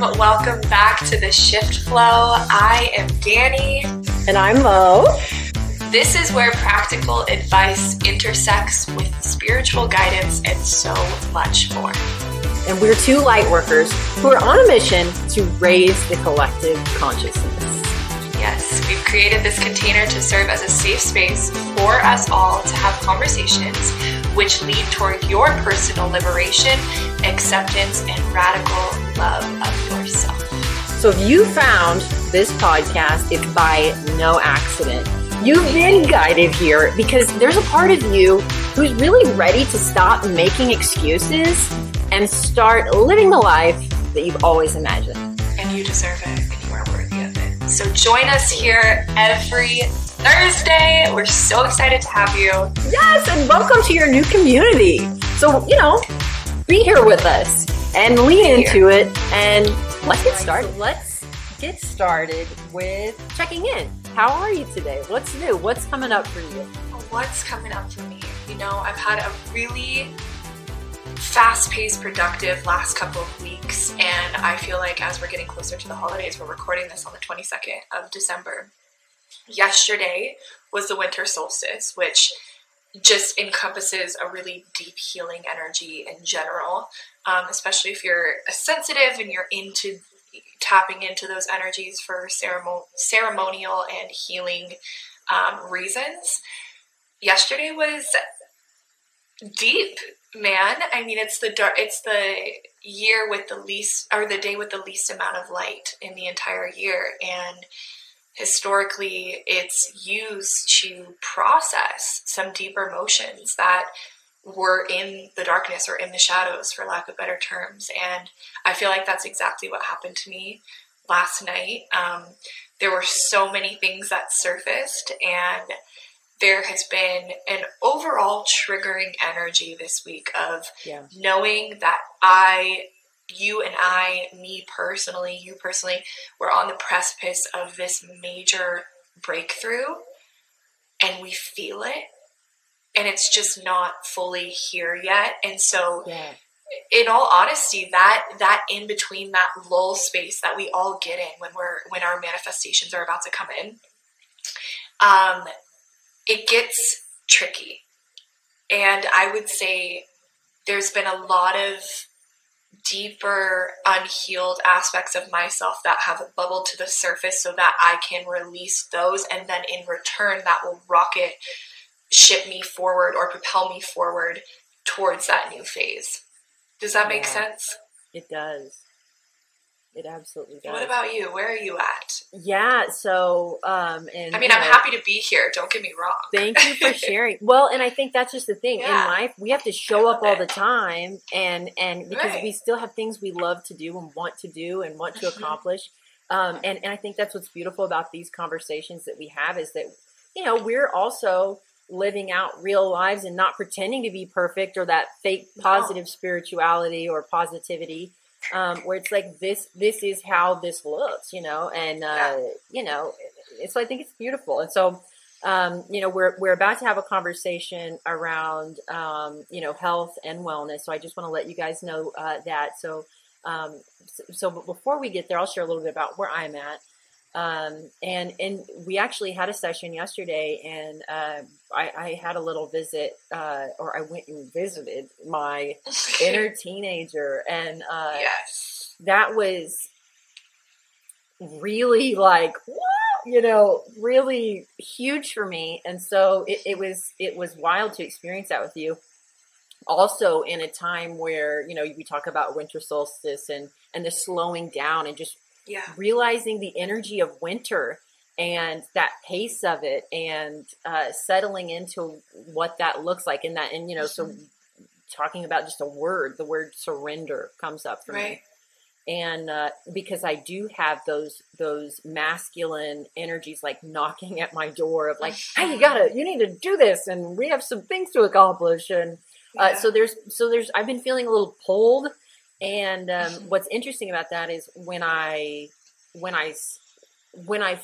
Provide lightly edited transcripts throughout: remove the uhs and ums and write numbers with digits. Welcome back to the Shift Flow. I am Dani. And I'm Mo. This is where practical advice intersects with spiritual guidance and so much more. And we're two light workers who are on a mission to raise the collective consciousness. Yes, we've created this container to serve as a safe space for us all to have conversations which lead toward your personal liberation, acceptance, and radical love of yourself. So if you found this podcast, it's by no accident. You've been guided here because there's a part of you who's really ready to stop making excuses and start living the life that you've always imagined. And you deserve it. So join us here every Thursday. We're so excited to have you. Yes, and welcome to your new community. So, be here with us and lean into it. And let's get started. Let's get started with checking in. How are you today? What's new? What's coming up for you? What's coming up for me? I've had a really fast-paced, productive last couple of weeks, and I feel like as we're getting closer to the holidays, we're recording this on the 22nd of December. Yesterday was the winter solstice, which just encompasses a really deep healing energy in general, especially if you're sensitive and you're into tapping into those energies for ceremonial and healing reasons. Yesterday was deep. Man, I mean, it's the year with the least, or the day with the least amount of light in the entire year, and historically, it's used to process some deeper emotions that were in the darkness or in the shadows, for lack of better terms. And I feel like that's exactly what happened to me last night. There were so many things that surfaced, and there has been an overall triggering energy this week of knowing that you personally, we're on the precipice of this major breakthrough, and we feel it, and it's just not fully here yet. And so in all honesty, that in between, that lull space that we all get in when our manifestations are about to come in, it gets tricky. And I would say there's been a lot of deeper, unhealed aspects of myself that have bubbled to the surface so that I can release those. And then in return, that will ship me forward or propel me forward towards that new phase. Does that make sense? It does. It absolutely does. What about you? Where are you at? Yeah, so... I'm happy to be here. Don't get me wrong. Thank you for sharing. Well, and I think that's just the thing. Yeah. In life, we have to show up all the time, and because we still have things we love to do and want to do and want to accomplish. And I think that's what's beautiful about these conversations that we have is that, we're also living out real lives and not pretending to be perfect or that fake positive spirituality or positivity. Where it's like this is how this looks, so I think it's beautiful. And so, we're about to have a conversation around, health and wellness. So I just want to let you guys know that. So but before we get there, I'll share a little bit about where I'm at. And we actually had a session yesterday, and I had a little visit, or I went and visited my inner teenager, and that was really like, what? Really huge for me. And so it was wild to experience that with you. Also in a time where, we talk about winter solstice and the slowing down and just realizing the energy of winter and that pace of it and settling into what that looks like. So talking about just the word surrender comes up for me. And because I do have those masculine energies like knocking at my door of like, hey, you need to do this. And we have some things to accomplish. And so I've been feeling a little pulled. And what's interesting about that is when I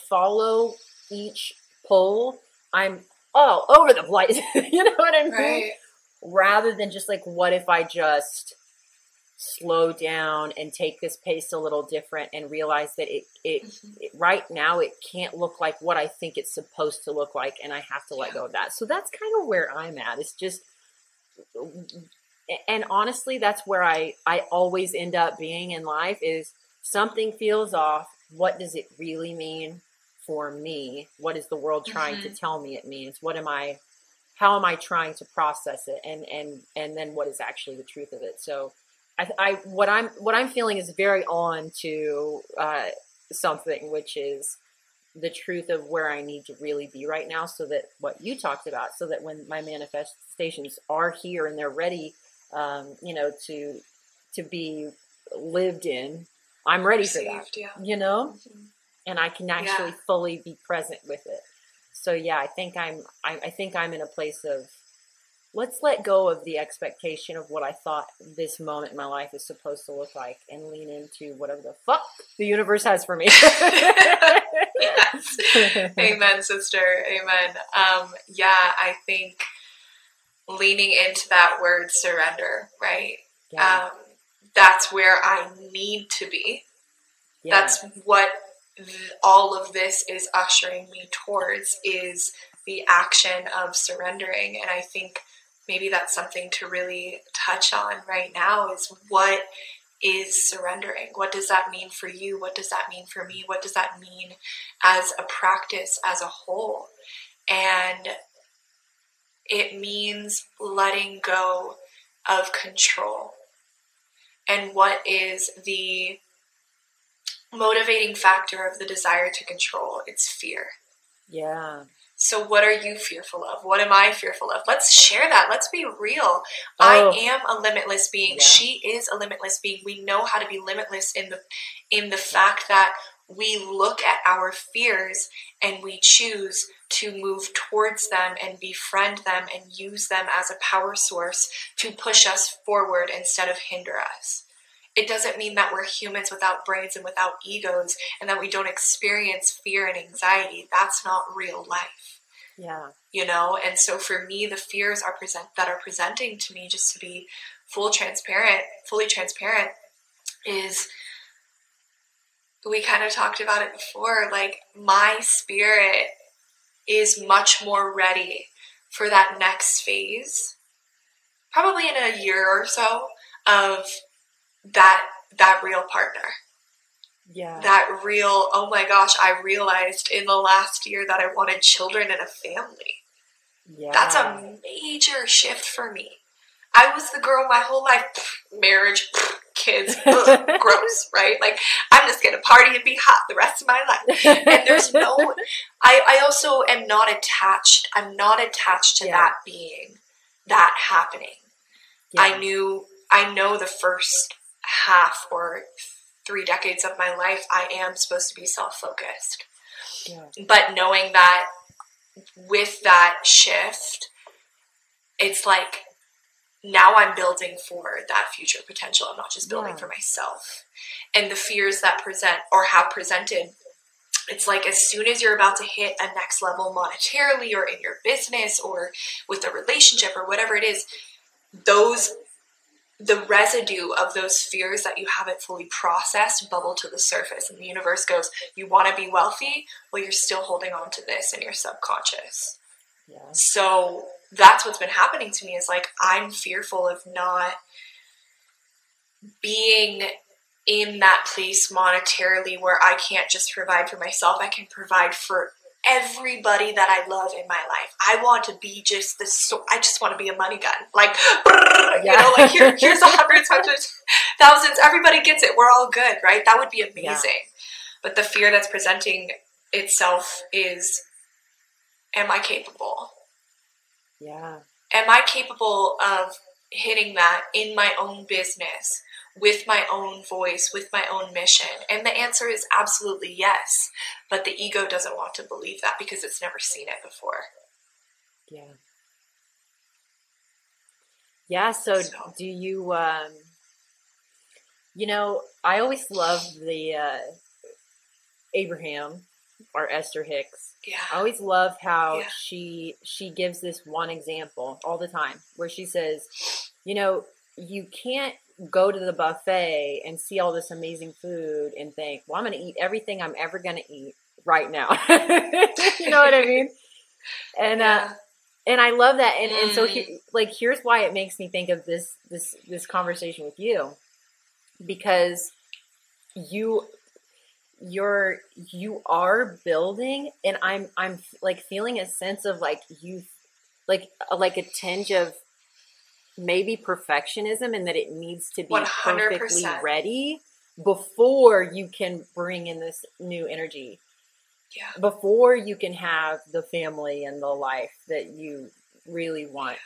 follow each poll, I'm all over the place. You know what I mean? Right. Rather than just like, what if I just slow down and take this pace a little different and realize that it right now it can't look like what I think it's supposed to look like, and I have to let go of that. So that's kind of where I'm at. It's just, and honestly, that's where I always end up being in life, is something feels off. What does it really mean for me? What is the world trying to tell me it means? What am I, how am I trying to process it? And then what is actually the truth of it? So what I'm feeling is very on to something, which is the truth of where I need to really be right now, so that what you talked about, so that when my manifestations are here and they're ready, to be lived in, I'm ready for that, and I can actually fully be present with it. So I think I'm in a place of, let's let go of the expectation of what I thought this moment in my life is supposed to look like, and lean into whatever the fuck the universe has for me. Yes. Amen, sister. Amen. I think leaning into that word surrender, right? Yeah. That's where I need to be. Yeah. That's what all of this is ushering me towards, is the action of surrendering. And I think maybe that's something to really touch on right now, is what is surrendering? What does that mean for you? What does that mean for me? What does that mean as a practice, as a whole? And it means letting go of control. And what is the motivating factor of the desire to control? It's fear. Yeah. So what are you fearful of? What am I fearful of? Let's share that. Let's be real. Oh. I am a limitless being. Yeah. She is a limitless being. We know how to be limitless in the fact that we look at our fears and we choose to move towards them and befriend them and use them as a power source to push us forward instead of hinder us. It doesn't mean that we're humans without brains and without egos and that we don't experience fear and anxiety. That's not real life. Yeah. And so for me, the fears that are presenting to me, just to be fully transparent, is, we kind of talked about it before, like my spirit is much more ready for that next phase, probably in a year or so, of that real partner. Yeah. That real, oh my gosh, I realized in the last year that I wanted children and a family. Yeah. That's a major shift for me. I was the girl my whole life, marriage, kids, gross, right? Like, I'm just going to party and be hot the rest of my life. And there's no, I also am not attached. I'm not attached to that being, that happening. Yeah. I know the first half or 3 decades of my life, I am supposed to be self-focused. Yeah. But knowing that with that shift, it's like, now I'm building for that future potential. I'm not just building for myself. And the fears that present or have presented, it's like as soon as you're about to hit a next level monetarily or in your business or with a relationship or whatever it is, the residue of those fears that you haven't fully processed bubble to the surface, and the universe goes, you want to be wealthy? Well, you're still holding on to this in your subconscious. Yeah. So that's what's been happening to me, is like, I'm fearful of not being in that place monetarily where I can't just provide for myself. I can provide for everybody that I love in my life. I want to be just this. I just want to be a money gun. Like, like here's hundreds, thousands. Everybody gets it. We're all good, right? That would be amazing. Yeah. But the fear that's presenting itself is, am I capable? Yeah. Am I capable of hitting that in my own business, with my own voice, with my own mission? And the answer is absolutely yes. But the ego doesn't want to believe that because it's never seen it before. Yeah. Yeah. So do you, I always love the Abraham or Esther Hicks. Yeah. I always love how she gives this one example all the time where she says, you can't go to the buffet and see all this amazing food and think, well, I'm going to eat everything I'm ever going to eat right now. You know what I mean? And, yeah. And I love that. And so here's why it makes me think of this conversation with you, because you are building, and I'm like feeling a sense of like you, like a tinge of maybe perfectionism, and that it needs to be 100%. Perfectly ready before you can bring in this new energy. Yeah. Before you can have the family and the life that you really want.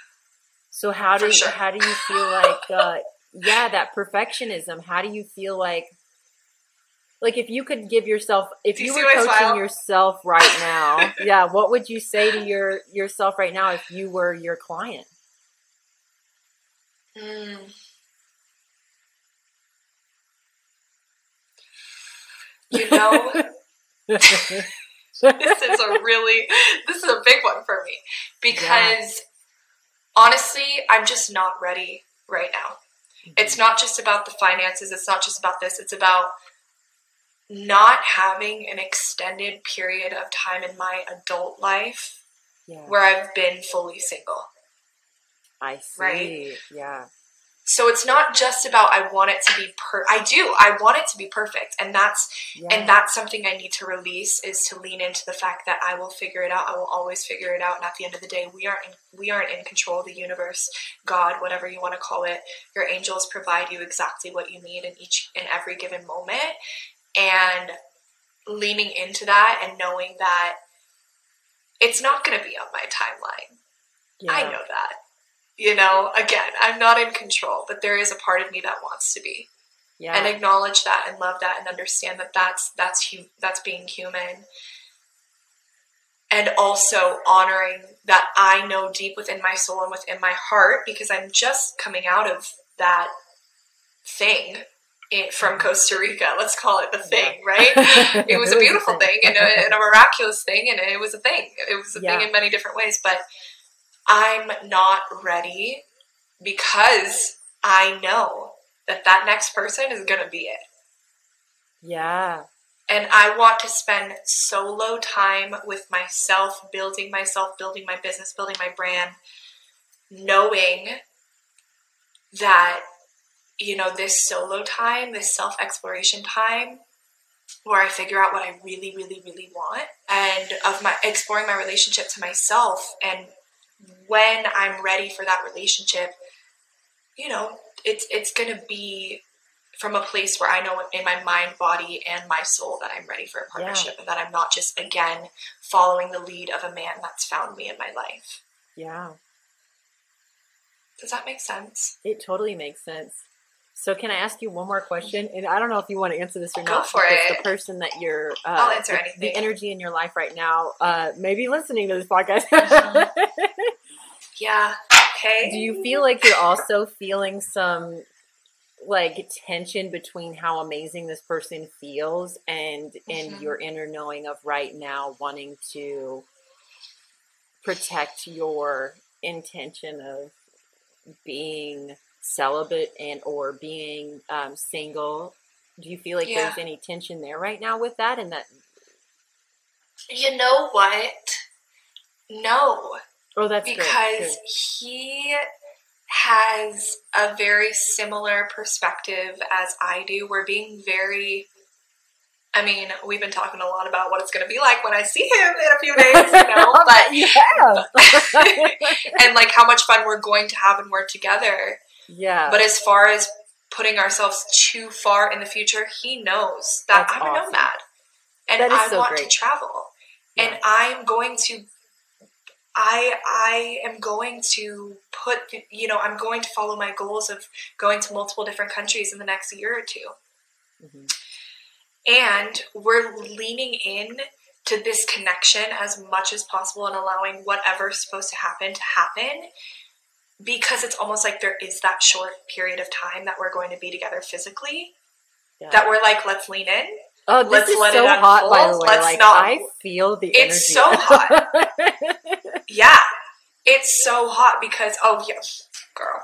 So how do you feel like, that perfectionism, how do you feel like if you could give yourself, if you were coaching yourself right now, what would you say to yourself right now if you were your client? This is a big one for me, because honestly, I'm just not ready right now. Mm-hmm. It's not just about the finances. It's not just about this. It's about not having an extended period of time in my adult life where I've been fully single. I see. Right? Yeah. So it's not just about, I want it to be I want it to be perfect. And that's something I need to release, is to lean into the fact that I will figure it out. I will always figure it out. And at the end of the day, we aren't in control. The universe, God, whatever you want to call it, your angels provide you exactly what you need in each and every given moment. And leaning into that and knowing that it's not going to be on my timeline. Yeah. I know that. You know, again, I'm not in control, but there is a part of me that wants to be, and acknowledge that and love that and understand that that's being human, and also honoring that I know deep within my soul and within my heart, because I'm just coming out of that thing from Costa Rica. Let's call it the thing, right? It was a beautiful thing and a miraculous thing, and it was a thing. It was a thing in many different ways, but I'm not ready, because I know that next person is going to be it. Yeah. And I want to spend solo time with myself, building my business, building my brand, knowing that, you know, this solo time, this self-exploration time, where I figure out what I really, really, really want, and of my exploring my relationship to myself, and when I'm ready for that relationship, you know, it's going to be from a place where I know in my mind, body, and my soul that I'm ready for a partnership, and that I'm not just, again, following the lead of a man that's found me in my life. Yeah. Does that make sense? It totally makes sense. So can I ask you one more question? And I don't know if you want to answer this or not. Go for it. The person that you're, I'll answer anything. The energy in your life right now, maybe listening to this podcast. Yeah. Okay. Do you feel like you're also feeling some like tension between how amazing this person feels and your inner knowing of right now wanting to protect your intention of being celibate and or being single? Do you feel like there's any tension there right now with that? And that, you know what? No. Oh, that's because great. He has a very similar perspective as I do. We're being very. I mean, we've been talking a lot about what it's going to be like when I see him in a few days, you know, and like how much fun we're going to have when we're together. Yeah. But as far as putting ourselves too far in the future, he knows that that's I'm awesome. A nomad, and that is so I want great. To travel, and I'm going to, I am going to put, you know, I'm going to follow my goals of going to multiple different countries in the next year or two. Mm-hmm. And we're leaning in to this connection as much as possible and allowing whatever's supposed to happen, because it's almost like there is that short period of time that we're going to be together physically, that we're like, let's lean in. Oh, this let's is let so it hot, by the way. Let's like, not. I feel the energy. It's so hot. Yeah. It's so hot because, girl.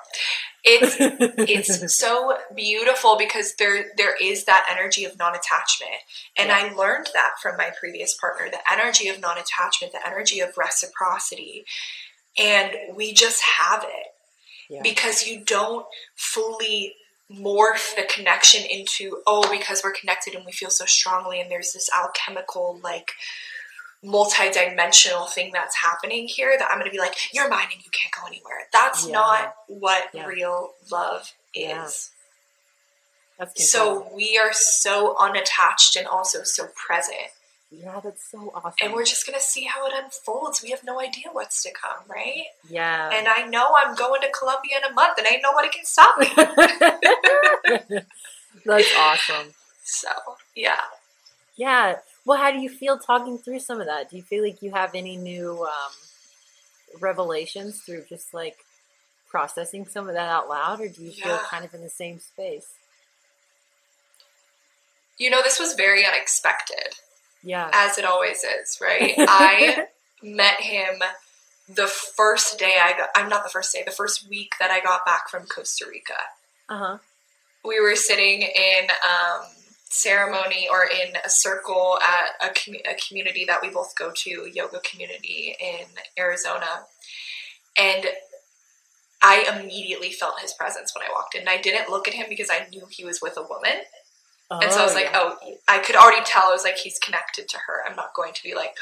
It's so beautiful because there is that energy of non-attachment. And yeah. I learned that from my previous partner, the energy of non-attachment, the energy of reciprocity. And we just have it because you don't fully morph the connection into, oh, because we're connected and we feel so strongly and there's this alchemical, like, multi-dimensional thing that's happening here that I'm going to be like, you're mine and you can't go anywhere. That's not what real love is. That's so we are so unattached and also so present. Yeah, that's so awesome. And we're just going to see how it unfolds. We have no idea what's to come, right? Yeah. And I know I'm going to Colombia in a month and ain't nobody can stop me. That's awesome. So, yeah. Yeah. Well, how do you feel talking through some of that? Do you feel like you have any new revelations through just, like, processing some of that out loud? Or do you feel kind of in the same space? You know, this was very unexpected. Yeah. As it always is, right? I met him the first day the first week that I got back from Costa Rica. Uh-huh. We were sitting in ceremony or in a circle at a community that we both go to, yoga community in Arizona. And I immediately felt his presence when I walked in. And I didn't look at him because I knew he was with a woman. And so I was like, oh, I could already tell. I was like, he's connected to her. I'm not going to be like,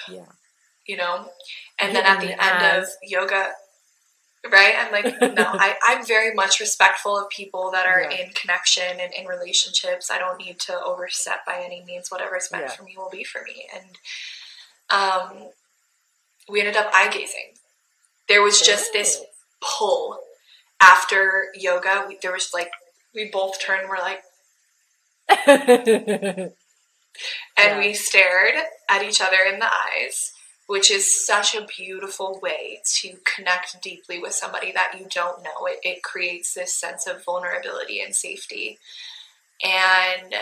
you know. And then at the end of yoga, right? I'm like, no, I'm very much respectful of people that are in connection and in relationships. I don't need to overstep by any means. Whatever is meant for me will be for me. And we ended up eye gazing. There was just this pull after yoga. There was like, we both turned. We're like. And we stared at each other in the eyes, which is such a beautiful way to connect deeply with somebody that you don't know. It creates this sense of vulnerability and safety. And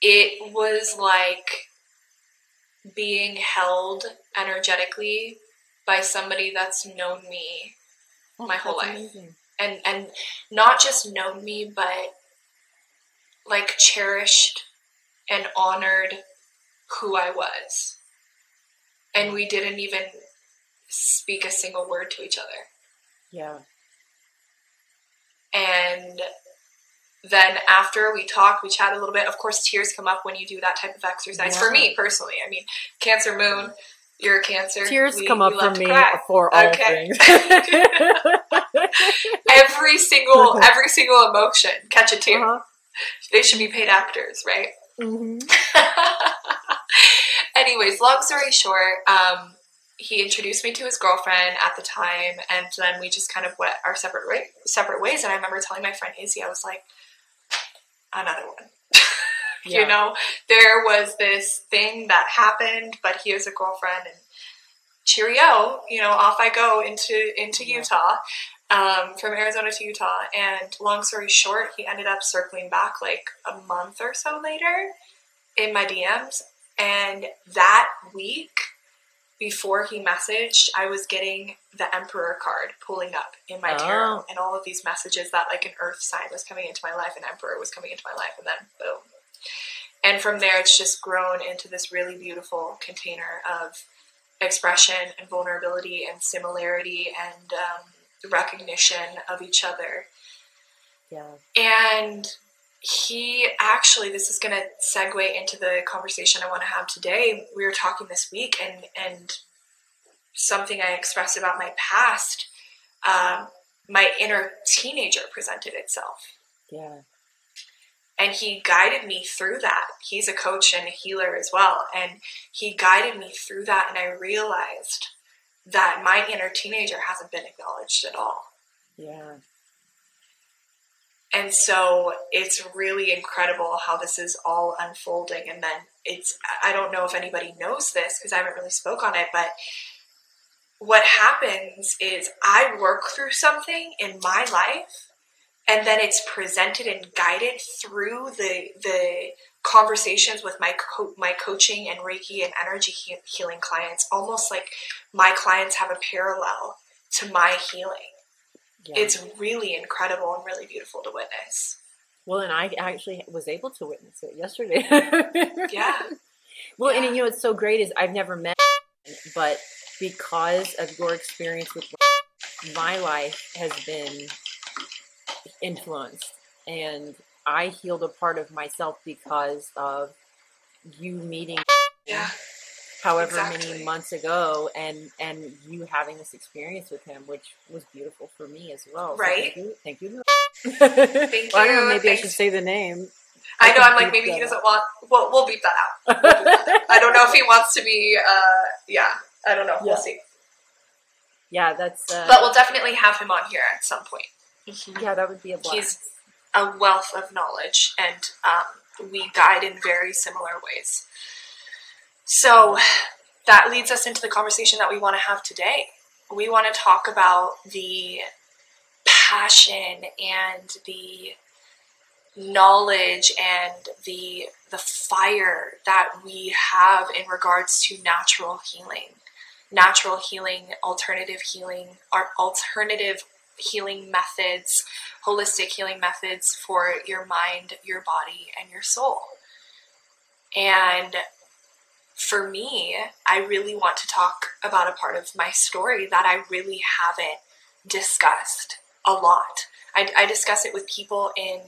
it was like being held energetically by somebody that's known me my whole life. Amazing. And not just known me, but like cherished and honored who I was. And we didn't even speak a single word to each other. Yeah. And then after we talked, we chatted a little bit. Of course, tears come up when you do that type of exercise. Yeah. For me personally, I mean, Cancer Moon, you're a Cancer. Tears come up for me for all things. every single emotion. Catch a tear. Uh-huh. They should be paid actors, right? Mm-hmm. Anyways, long story short, he introduced me to his girlfriend at the time, and then we just kind of went our separate ways. And I remember telling my friend Izzy, I was like, another one. Yeah. You know, there was this thing that happened, but here's a girlfriend and cheerio, you know, off I go into Utah, from Arizona to Utah. And long story short, he ended up circling back like a month or so later in my DMs. And that week before he messaged, I was getting the Emperor card pulling up in my tarot and all of these messages that like an earth sign was coming into my life and Emperor was coming into my life, and then boom. And from there, it's just grown into this really beautiful container of expression and vulnerability and similarity and recognition of each other. Yeah. And he actually, this is going to segue into the conversation I want to have today. We were talking this week, and something I expressed about my past, my inner teenager presented itself. Yeah. And he guided me through that. He's a coach and a healer as well. And he guided me through that. And I realized that my inner teenager hasn't been acknowledged at all. Yeah. And so it's really incredible how this is all unfolding. And then I don't know if anybody knows this because I haven't really spoke on it, but what happens is I work through something in my life And then it's presented and guided through the conversations with my coaching and Reiki and energy healing clients, almost like my clients have a parallel to my healing. Yeah. It's really incredible and really beautiful to witness. Well, and I actually was able to witness it yesterday. Yeah. Well, yeah. And you know what's so great is I've never met, but because of your experience with my life has been influenced, and I healed a part of myself because of you meeting, yeah, however exactly. many months ago, and you having this experience with him, which was beautiful for me as well. Right. So thank you. Thank you. Well, I don't know, maybe thanks. I should say the name. I know. I'm like, maybe he doesn't want. Well, we'll beep that out. I don't know if he wants to be. Yeah. I don't know. Yeah. We'll see. Yeah, that's. But we'll definitely have him on here at some point. Mm-hmm. Yeah, that would be a blast. He's a wealth of knowledge, and we guide in very similar ways. So that leads us into the conversation that we want to have today. We want to talk about the passion and the knowledge and the fire that we have in regards to natural healing, alternative healing methods, holistic healing methods for your mind, your body, and your soul. And for me, I really want to talk about a part of my story that I really haven't discussed a lot. I discuss it with people in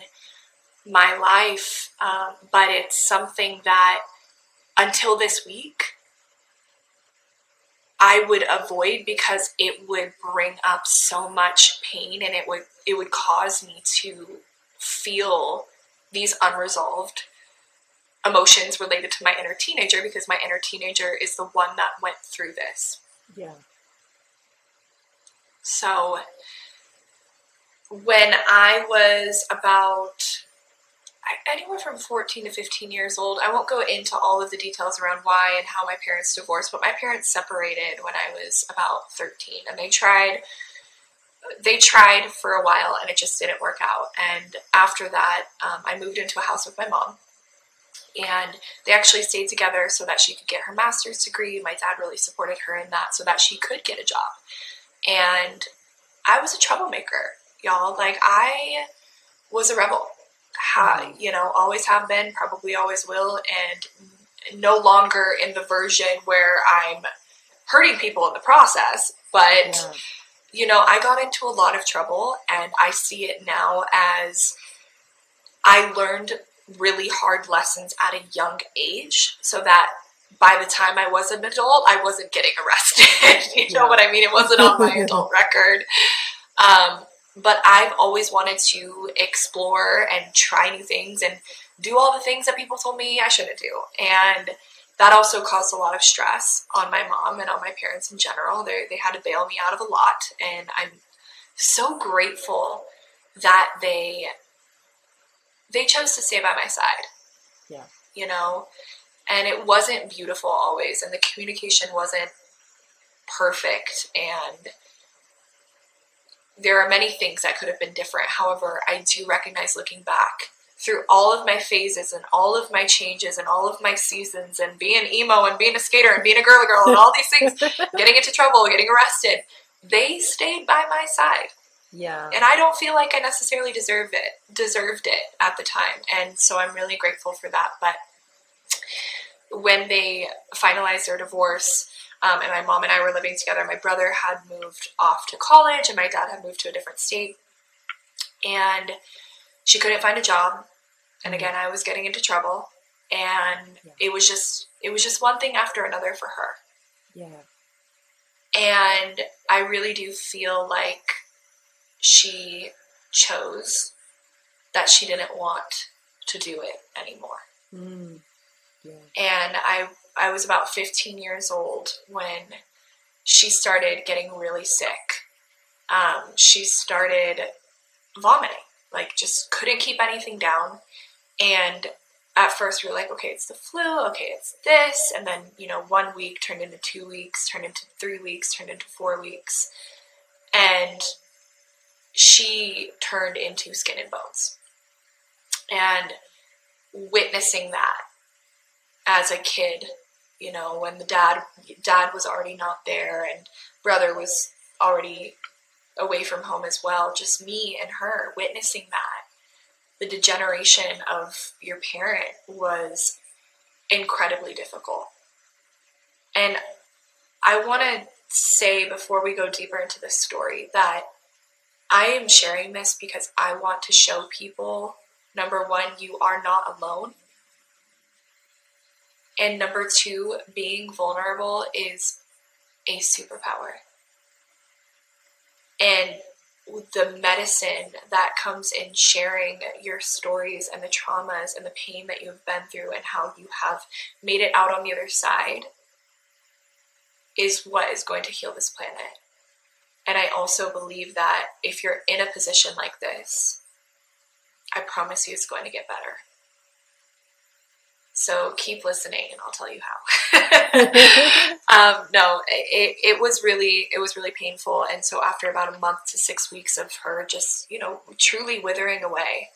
my life, but it's something that until this week, I would avoid because it would bring up so much pain, and it would cause me to feel these unresolved emotions related to my inner teenager, because my inner teenager is the one that went through this. Yeah. So when I was about anywhere from 14 to 15 years old. I won't go into all of the details around why and how my parents divorced, but my parents separated when I was about 13, and they tried for a while, and it just didn't work out. And after that, I moved into a house with my mom, and they actually stayed together so that she could get her master's degree. My dad really supported her in that so that she could get a job. And I was a troublemaker, y'all. Like, I was a rebel. Always have been, probably always will, and no longer in the version where I'm hurting people in the process. But, yeah. I got into a lot of trouble, and I see it now as I learned really hard lessons at a young age so that by the time I was an adult, I wasn't getting arrested. you know what I mean? It wasn't on my adult record. But I've always wanted to explore and try new things and do all the things that people told me I shouldn't do. And that also caused a lot of stress on my mom and on my parents in general. They had to bail me out of a lot. And I'm so grateful that they chose to stay by my side. Yeah. And it wasn't beautiful always. And the communication wasn't perfect. And there are many things that could have been different. However, I do recognize, looking back through all of my phases and all of my changes and all of my seasons and being emo and being a skater and being a girly girl and all these things, getting into trouble, getting arrested, they stayed by my side. Yeah. And I don't feel like I necessarily deserved it at the time. And so I'm really grateful for that. But when they finalized their divorce, and my mom and I were living together. My brother had moved off to college, and my dad had moved to a different state. And she couldn't find a job. And again, I was getting into trouble. And it was just one thing after another for her. Yeah. And I really do feel like she chose that she didn't want to do it anymore. Mm. Yeah. And I was about 15 years old when she started getting really sick. She started vomiting, like just couldn't keep anything down. And at first we were like, okay, it's the flu. Okay, it's this. And then, 1 week turned into 2 weeks, turned into 3 weeks, turned into 4 weeks. And she turned into skin and bones. And witnessing that as a kid, you know, when the dad was already not there and brother was already away from home as well, just me and her witnessing that, the degeneration of your parent was incredibly difficult. And I want to say, before we go deeper into this story, that I am sharing this because I want to show people, number one, you are not alone. And number two, being vulnerable is a superpower. And the medicine that comes in sharing your stories and the traumas and the pain that you've been through and how you have made it out on the other side is what is going to heal this planet. And I also believe that if you're in a position like this, I promise you it's going to get better. So keep listening and I'll tell you how. No, it was really painful. And so after about a month to 6 weeks of her just, you know, truly withering away,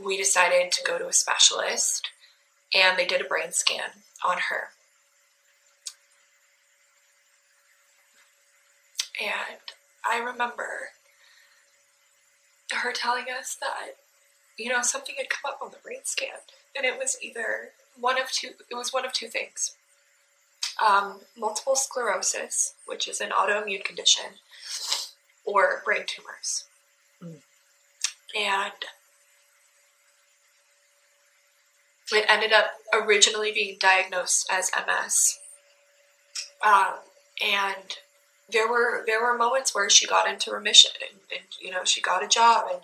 we decided to go to a specialist and they did a brain scan on her. And I remember her telling us that, you know, something had come up on the brain scan. And it was either one of two things. Multiple sclerosis, which is an autoimmune condition, or brain tumors. Mm. And it ended up originally being diagnosed as MS. And there were moments where she got into remission and you know, she got a job and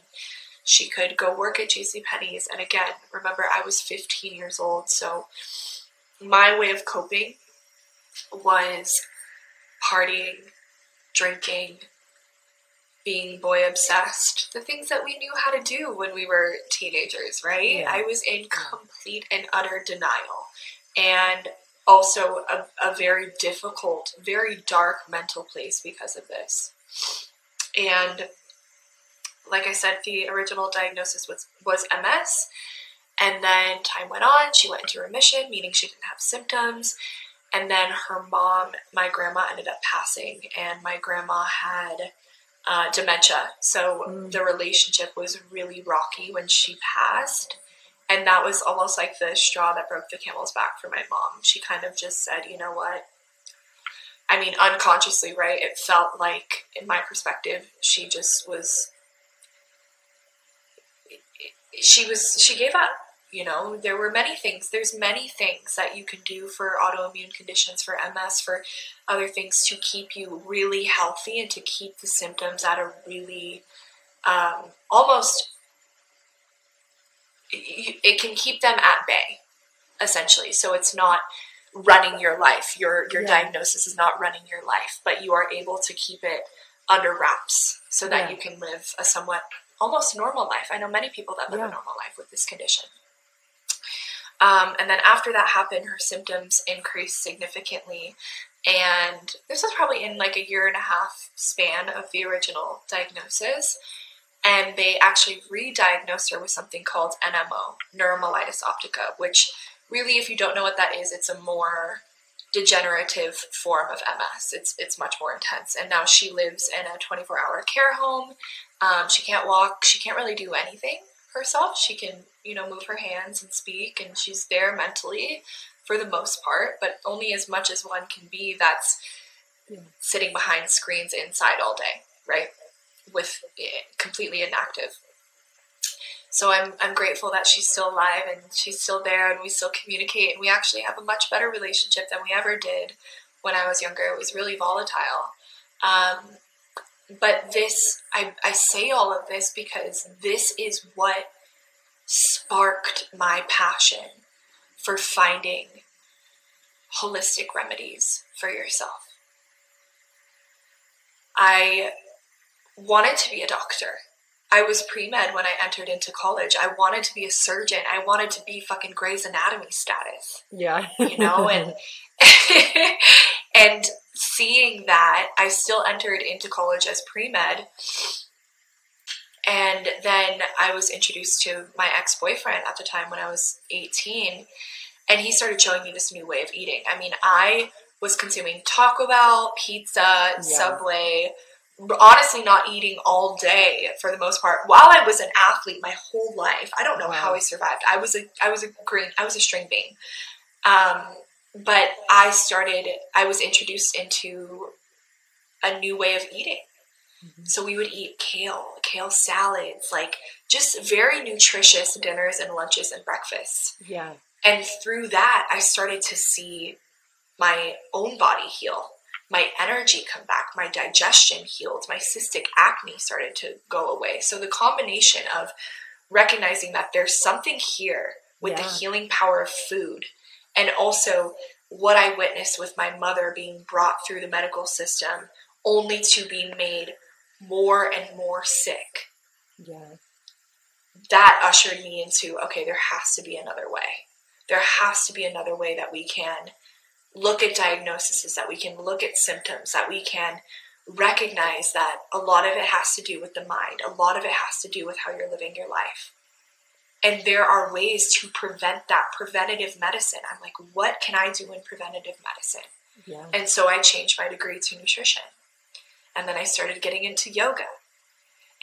she could go work at JCPenney's. And again, remember, I was 15 years old. So my way of coping was partying, drinking, being boy obsessed, the things that we knew how to do when we were teenagers, right? Yeah. I was in complete and utter denial. And also a very difficult, very dark mental place because of this. And like I said, the original diagnosis was MS, and then time went on. She went into remission, meaning she didn't have symptoms. And then her mom, my grandma, ended up passing, and my grandma had dementia. So the relationship was really rocky when she passed, and that was almost like the straw that broke the camel's back for my mom. She kind of just said, you know what? I mean, unconsciously, right? It felt like, in my perspective, she just was... She gave up, you know. There were many things. There's many things that you can do for autoimmune conditions, for MS, for other things to keep you really healthy and to keep the symptoms at a really, almost, it can keep them at bay, essentially. So it's not running your life. Your diagnosis is not running your life, but you are able to keep it under wraps so that you can live a somewhat almost normal life. I know many people that live a normal life with this condition. And then after that happened, her symptoms increased significantly. And this was probably in like a 1.5 year span of the original diagnosis. And they actually re-diagnosed her with something called NMO, neuromyelitis optica, which really, if you don't know what that is, it's a more degenerative form of MS. It's much more intense. And now she lives in a 24-hour care home. She can't walk. She can't really do anything herself. She can, you know, move her hands and speak, and she's there mentally for the most part, but only as much as one can be that's sitting behind screens inside all day, right? With completely inactive. So I'm grateful that she's still alive and she's still there and we still communicate, and we actually have a much better relationship than we ever did when I was younger. It was really volatile. But this, I say all of this because this is what sparked my passion for finding holistic remedies for yourself. I wanted to be a doctor. I was pre-med when I entered into college. I wanted to be a surgeon. I wanted to be fucking Grey's Anatomy status. Yeah. You know, and seeing that, I still entered into college as pre-med. And then I was introduced to my ex-boyfriend at the time when I was 18. And he started showing me this new way of eating. I mean, I was consuming Taco Bell, pizza, Subway, honestly not eating all day for the most part. While I was an athlete my whole life, I don't know how I survived. I was a string bean. But I was introduced into a new way of eating. Mm-hmm. So we would eat kale salads, like just very nutritious dinners and lunches and breakfasts. Yeah. And through that, I started to see my own body heal, my energy come back, my digestion healed, my cystic acne started to go away. So the combination of recognizing that there's something here with the healing power of food, and also what I witnessed with my mother being brought through the medical system only to be made more and more sick. Yeah. That ushered me into, okay, there has to be another way. There has to be another way that we can look at diagnoses, that we can look at symptoms, that we can recognize that a lot of it has to do with the mind. A lot of it has to do with how you're living your life. And there are ways to prevent that. Preventative medicine. I'm like, what can I do in preventative medicine? Yeah. And so I changed my degree to nutrition. And then I started getting into yoga.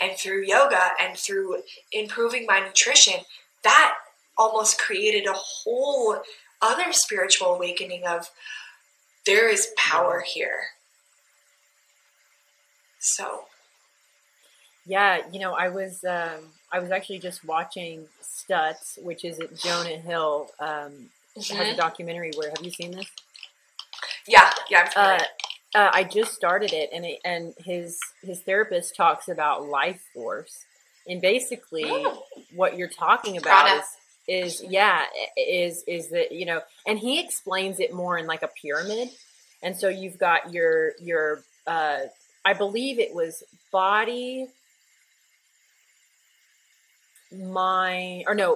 And through yoga and through improving my nutrition, that almost created a whole other spiritual awakening of there is power here. So. Yeah, you know, I was actually just watching Stutz, which is at Jonah Hill, has a documentary where, have you seen this? Yeah, I've heard it. I just started it, and his therapist talks about life force, and basically what you're talking about is that, you know, and he explains it more in like a pyramid, and so you've got your I believe it was body.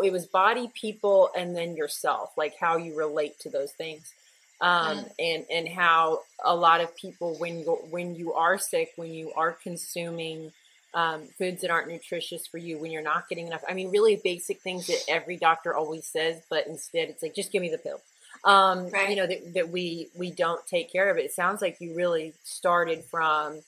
It was body, people, and then yourself, like how you relate to those things, and how a lot of people, when you are sick, when you are consuming foods that aren't nutritious for you, when you're not getting enough, I mean, really basic things that every doctor always says, but instead it's like, just give me the pill. Right. You know, that we don't take care of it. It sounds like you really started from,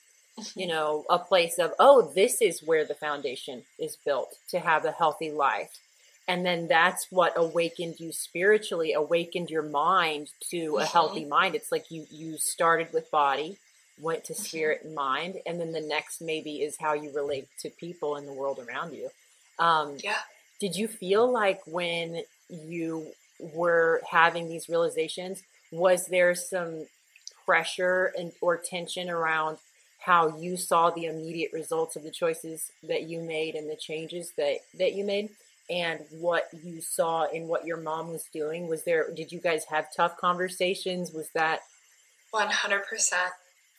you know, a place of, oh, this is where the foundation is built to have a healthy life. And then that's what awakened you spiritually, awakened your mind to a healthy mind. It's like you started with body, went to spirit and mind. And then the next maybe is how you relate to people in the world around you. Did you feel like when you were having these realizations, was there some pressure or tension around how you saw the immediate results of the choices that you made and the changes that you made, and what you saw and what your mom was doing? Did you guys have tough conversations? Was that 100%?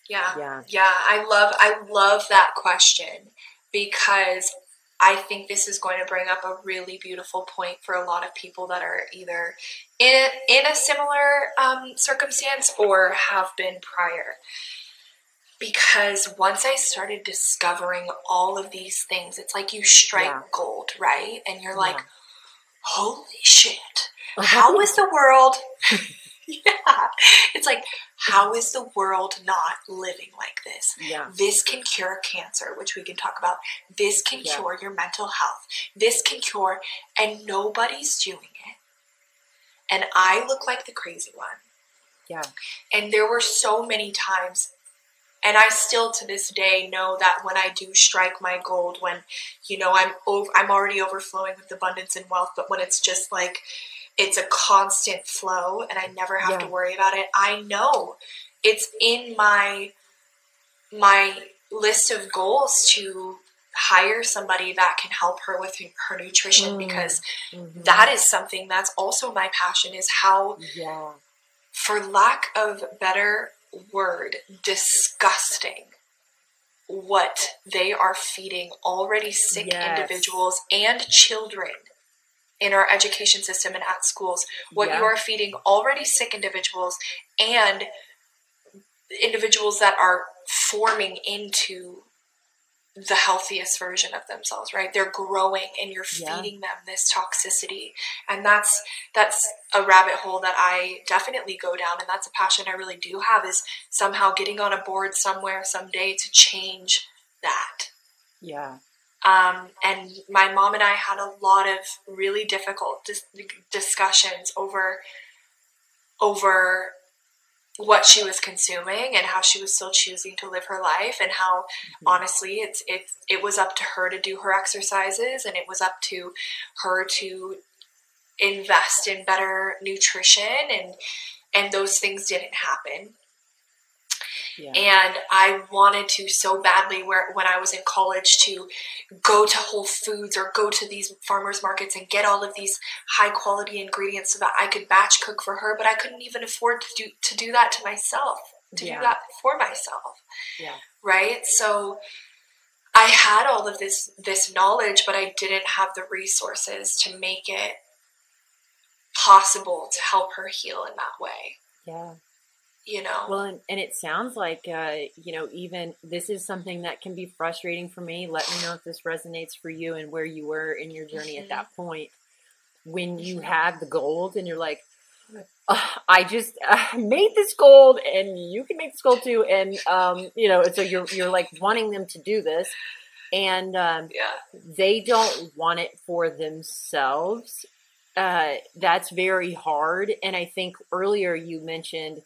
Yeah. I love that question, because I think this is going to bring up a really beautiful point for a lot of people that are either in a similar circumstance or have been prior. Because once I started discovering all of these things, it's like you strike gold, right? And you're like, holy shit, how is the world? It's like, how is the world not living like this? Yeah. This can cure cancer, which we can talk about. This can cure your mental health. This can cure, and nobody's doing it. And I look like the crazy one. Yeah. And there were so many times. And I still to this day know that when I do strike my gold, when, you know, I'm already overflowing with abundance and wealth, but when it's just like, it's a constant flow and I never have to worry about it. I know it's in my list of goals to hire somebody that can help her with her nutrition, because that is something that's also my passion, is how, for lack of better word, disgusting what they are feeding already sick individuals and children in our education system and at schools. What you are feeding already sick individuals and individuals that are forming into the healthiest version of themselves, right? They're growing and you're feeding them this toxicity. And that's a rabbit hole that I definitely go down. And that's a passion I really do have, is somehow getting on a board somewhere someday to change that. Yeah. And my mom and I had a lot of really difficult discussions over what she was consuming and how she was still choosing to live her life, and how honestly it was up to her to do her exercises, and it was up to her to invest in better nutrition, and those things didn't happen. Yeah. And I wanted to so badly when I was in college to go to Whole Foods or go to these farmers markets and get all of these high quality ingredients so that I could batch cook for her, but I couldn't even afford to do that to myself, do that for myself. Yeah. Right? So I had all of this knowledge, but I didn't have the resources to make it possible to help her heal in that way. Yeah. You know. Well, and it sounds like, even this is something that can be frustrating for me. Let me know if this resonates for you and where you were in your journey at that point when you had the gold and you're like, I just made this gold and you can make this gold too. And, so you're like wanting them to do this, and they don't want it for themselves. That's very hard. And I think earlier you mentioned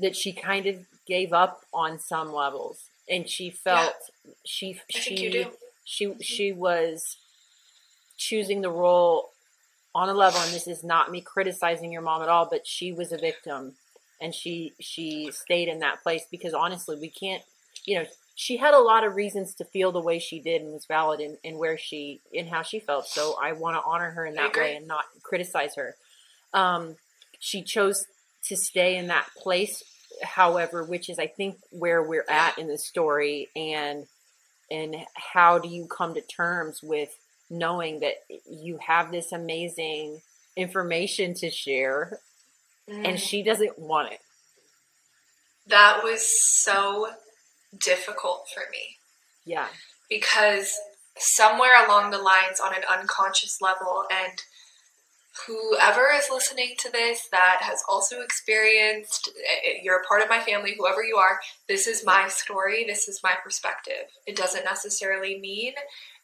that she kind of gave up on some levels, and she felt she was choosing the role on a level, and this is not me criticizing your mom at all, but she was a victim, and she stayed in that place because honestly we can't, she had a lot of reasons to feel the way she did and was valid in where she, in how she felt. So I want to honor her in that way and not criticize her. She chose to stay in that place, however, which is, I think, where we're at in the story, and how do you come to terms with knowing that you have this amazing information to share and she doesn't want it? That was so difficult for me. Yeah. Because somewhere along the lines on an unconscious level, and whoever is listening to this that has also experienced, you're a part of my family, whoever you are, this is my story, this is my perspective. It doesn't necessarily mean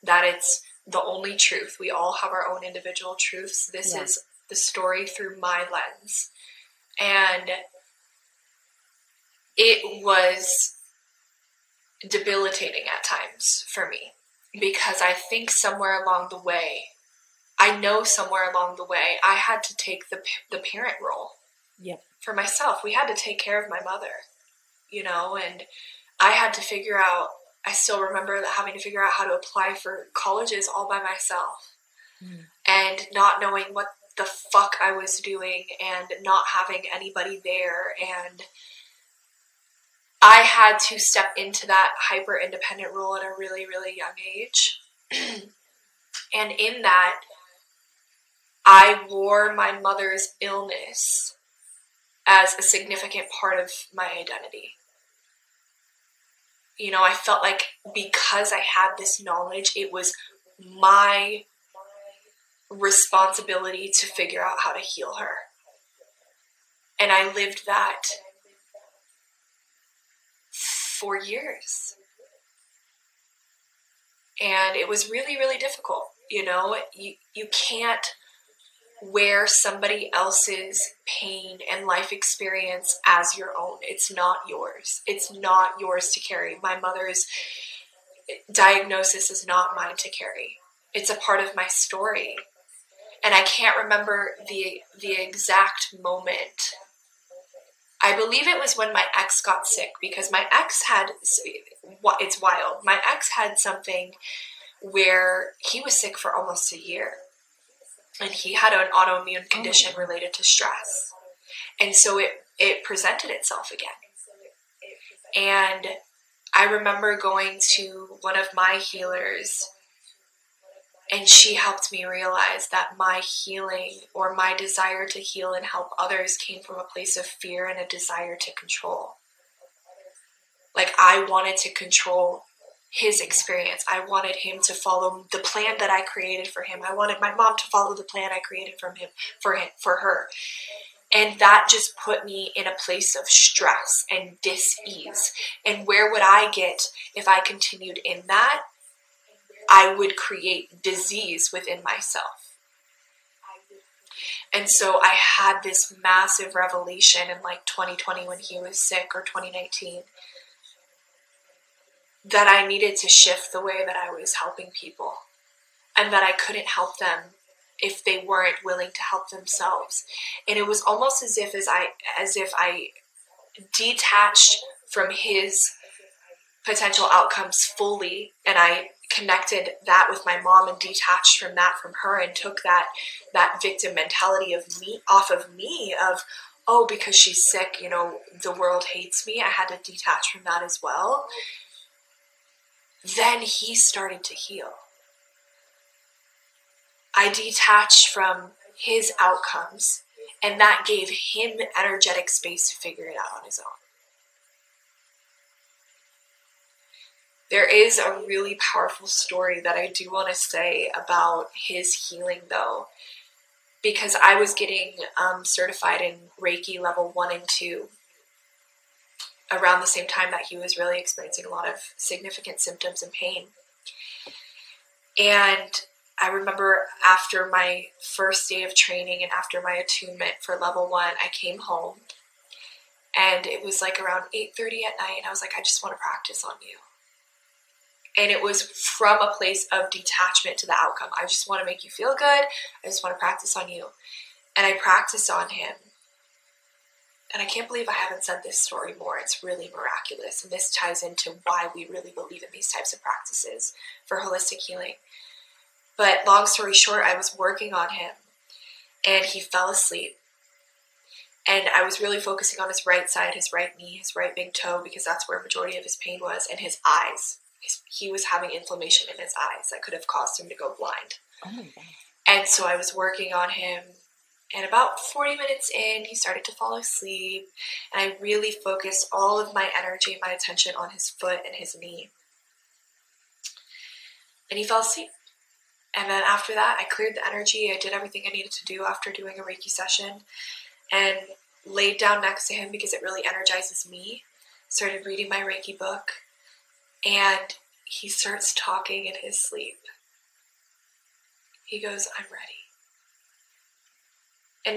that it's the only truth. We all have our own individual truths. This is the story through my lens. And it was debilitating at times for me, because I think somewhere along the way, I had to take the parent role for myself. We had to take care of my mother, and I had to figure out, I still remember that having to figure out how to apply for colleges all by myself and not knowing what the fuck I was doing and not having anybody there. And I had to step into that hyper independent role at a really, really young age. And in that, I wore my mother's illness as a significant part of my identity. I felt like because I had this knowledge, it was my responsibility to figure out how to heal her. And I lived that for years. And it was really, really difficult. You can't wear somebody else's pain and life experience as your own. It's not yours. It's not yours to carry. My mother's diagnosis is not mine to carry. It's a part of my story. And I can't remember the exact moment. I believe it was when my ex got sick, because my ex had, it's wild, my ex had something where he was sick for almost a year. And he had an autoimmune condition related to stress. And so it presented itself again. And I remember going to one of my healers, and she helped me realize that my healing, or my desire to heal and help others, came from a place of fear and a desire to control. Like, I wanted to control his experience. I wanted him to follow the plan that I created for him. I wanted my mom to follow the plan I created for her. And that just put me in a place of stress and dis-ease. And where would I get if I continued in that? I would create disease within myself. And so I had this massive revelation in like 2020 when he was sick, or 2019, that I needed to shift the way that I was helping people, and that I couldn't help them if they weren't willing to help themselves. And it was almost as if I detached from his potential outcomes fully, and I connected that with my mom and detached from that from her, and took that victim mentality of me off of me, of, oh, because she's sick, you know, the world hates me. I had to detach from that as well. Then he started to heal. I detached from his outcomes, and that gave him energetic space to figure it out on his own. There is a really powerful story that I do want to say about his healing, though, because I was getting certified in Reiki level 1 and 2 around the same time that he was really experiencing a lot of significant symptoms and pain. And I remember after my first day of training and after my attunement for level 1, I came home, and it was like around 8:30 at night, and I was like, I just want to practice on you. And it was from a place of detachment to the outcome. I just want to make you feel good. I just want to practice on you. And I practiced on him. And I can't believe I haven't said this story more. It's really miraculous. And this ties into why we really believe in these types of practices for holistic healing. But long story short, I was working on him, and he fell asleep. And I was really focusing on his right side, his right knee, his right big toe, because that's where a majority of his pain was, and his eyes. He was having inflammation in his eyes that could have caused him to go blind. Oh my God. And so I was working on him, and about 40 minutes in, he started to fall asleep, and I really focused all of my energy and my attention on his foot and his knee. And he fell asleep. And then after that, I cleared the energy. I did everything I needed to do after doing a Reiki session, and laid down next to him because it really energizes me. Started reading my Reiki book. And he starts talking in his sleep. He goes, I'm ready.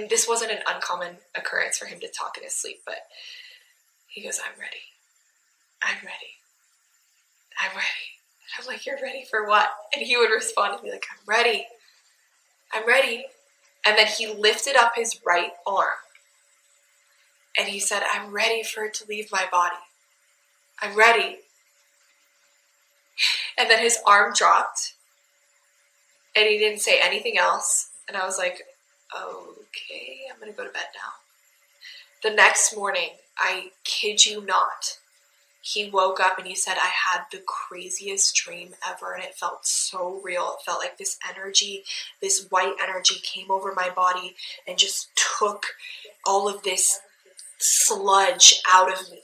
And this wasn't an uncommon occurrence for him to talk in his sleep, but he goes, I'm ready. I'm ready. I'm ready. And I'm like, you're ready for what? And he would respond and be like, I'm ready. I'm ready. And then he lifted up his right arm. And he said, I'm ready for it to leave my body. I'm ready. And then his arm dropped, and he didn't say anything else. And I was like, okay, I'm going to go to bed now. The next morning, I kid you not, he woke up and he said, I had the craziest dream ever, and it felt so real. It felt like this energy, this white energy came over my body and just took all of this sludge out of me.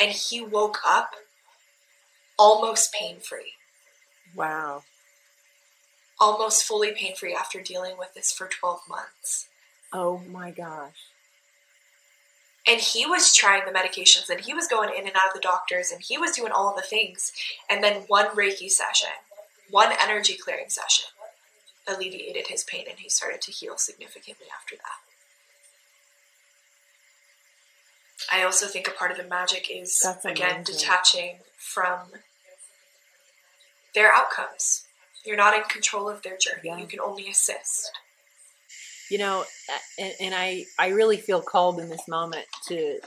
And he woke up almost pain-free. Wow. Almost fully pain-free after dealing with this for 12 months. Oh my gosh. And he was trying the medications, and he was going in and out of the doctors, and he was doing all the things. And then one Reiki session, one energy clearing session alleviated his pain, and he started to heal significantly after that. I also think a part of the magic is, again, detaching from their outcomes. You're not in control of their journey. Yeah. You can only assist. You know, and I really feel called in this moment to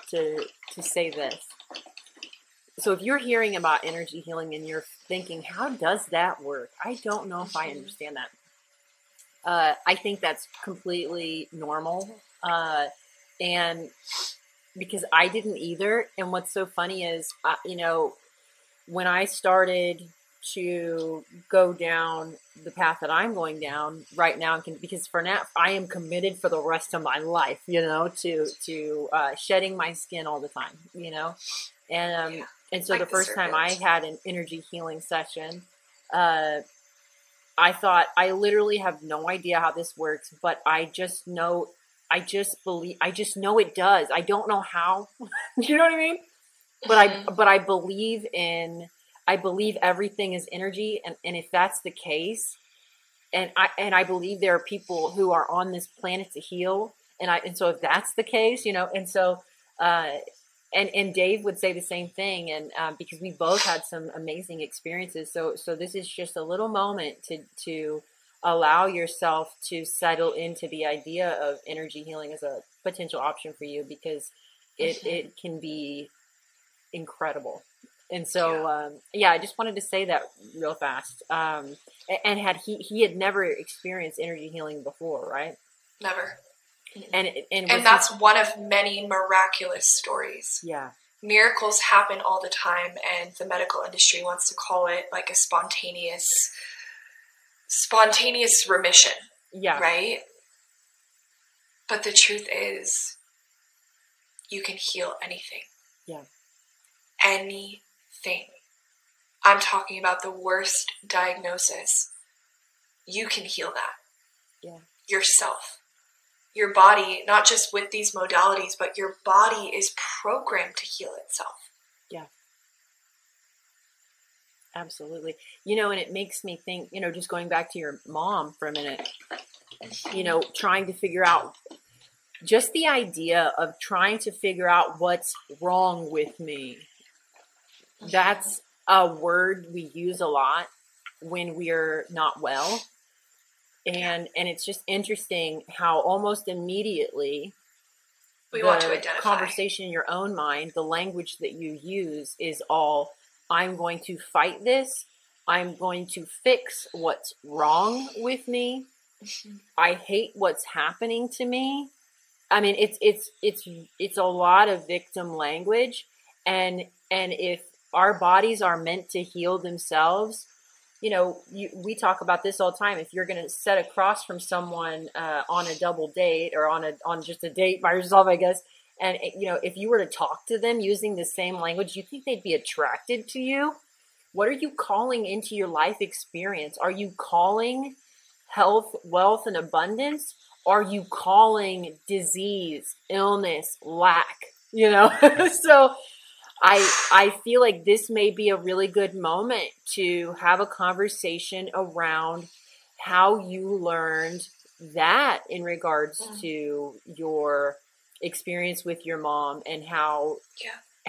say this. So if you're hearing about energy healing and you're thinking, how does that work? I don't know if I understand that. I think that's completely normal. And... because I didn't either. And what's so funny is, you know, when I started to go down the path that I'm going down right now, because for now, I am committed for the rest of my life, you know, to shedding my skin all the time, you know, And so like the first time I had an energy healing session, I thought, I literally have no idea how this works, but I just know, I just know it does. I don't know how, you know what I mean? But I believe in, I believe everything is energy. And if that's the case, and I believe there are people who are on this planet to heal. And so if that's the case, you know, and so, and Dave would say the same thing. And, because we both had some amazing experiences. So this is just a little moment to allow yourself to settle into the idea of energy healing as a potential option for you, because it can be incredible. And so, I just wanted to say that real fast. And had he had never experienced energy healing before, right? Never. And that's one of many miraculous stories. Yeah. Miracles happen all the time, and the medical industry wants to call it like a spontaneous remission. Yeah. Right? But the truth is, you can heal anything. Yeah. Anything. I'm talking about the worst diagnosis. You can heal that. Yeah. Yourself. Your body, not just with these modalities, but your body is programmed to heal itself. Yeah. Absolutely. You know, and it makes me think, you know, just going back to your mom for a minute, you know, trying to figure out just the idea of trying to figure out what's wrong with me. That's a word we use a lot when we're not well. And it's just interesting how almost immediately we want to identify. Conversation in your own mind, the language that you use is all, I'm going to fight this. I'm going to fix what's wrong with me. Mm-hmm. I hate what's happening to me. I mean, it's a lot of victim language. And if our bodies are meant to heal themselves, you know, we talk about this all the time. If you're going to sit across from someone on a double date or on just a date by yourself, I guess, and, you know, if you were to talk to them using the same language, you think they'd be attracted to you? What are you calling into your life experience? Are you calling health, wealth, and abundance? Are you calling disease, illness, lack? You know, so I feel like this may be a really good moment to have a conversation around how you learned that in regards to your experience with your mom and how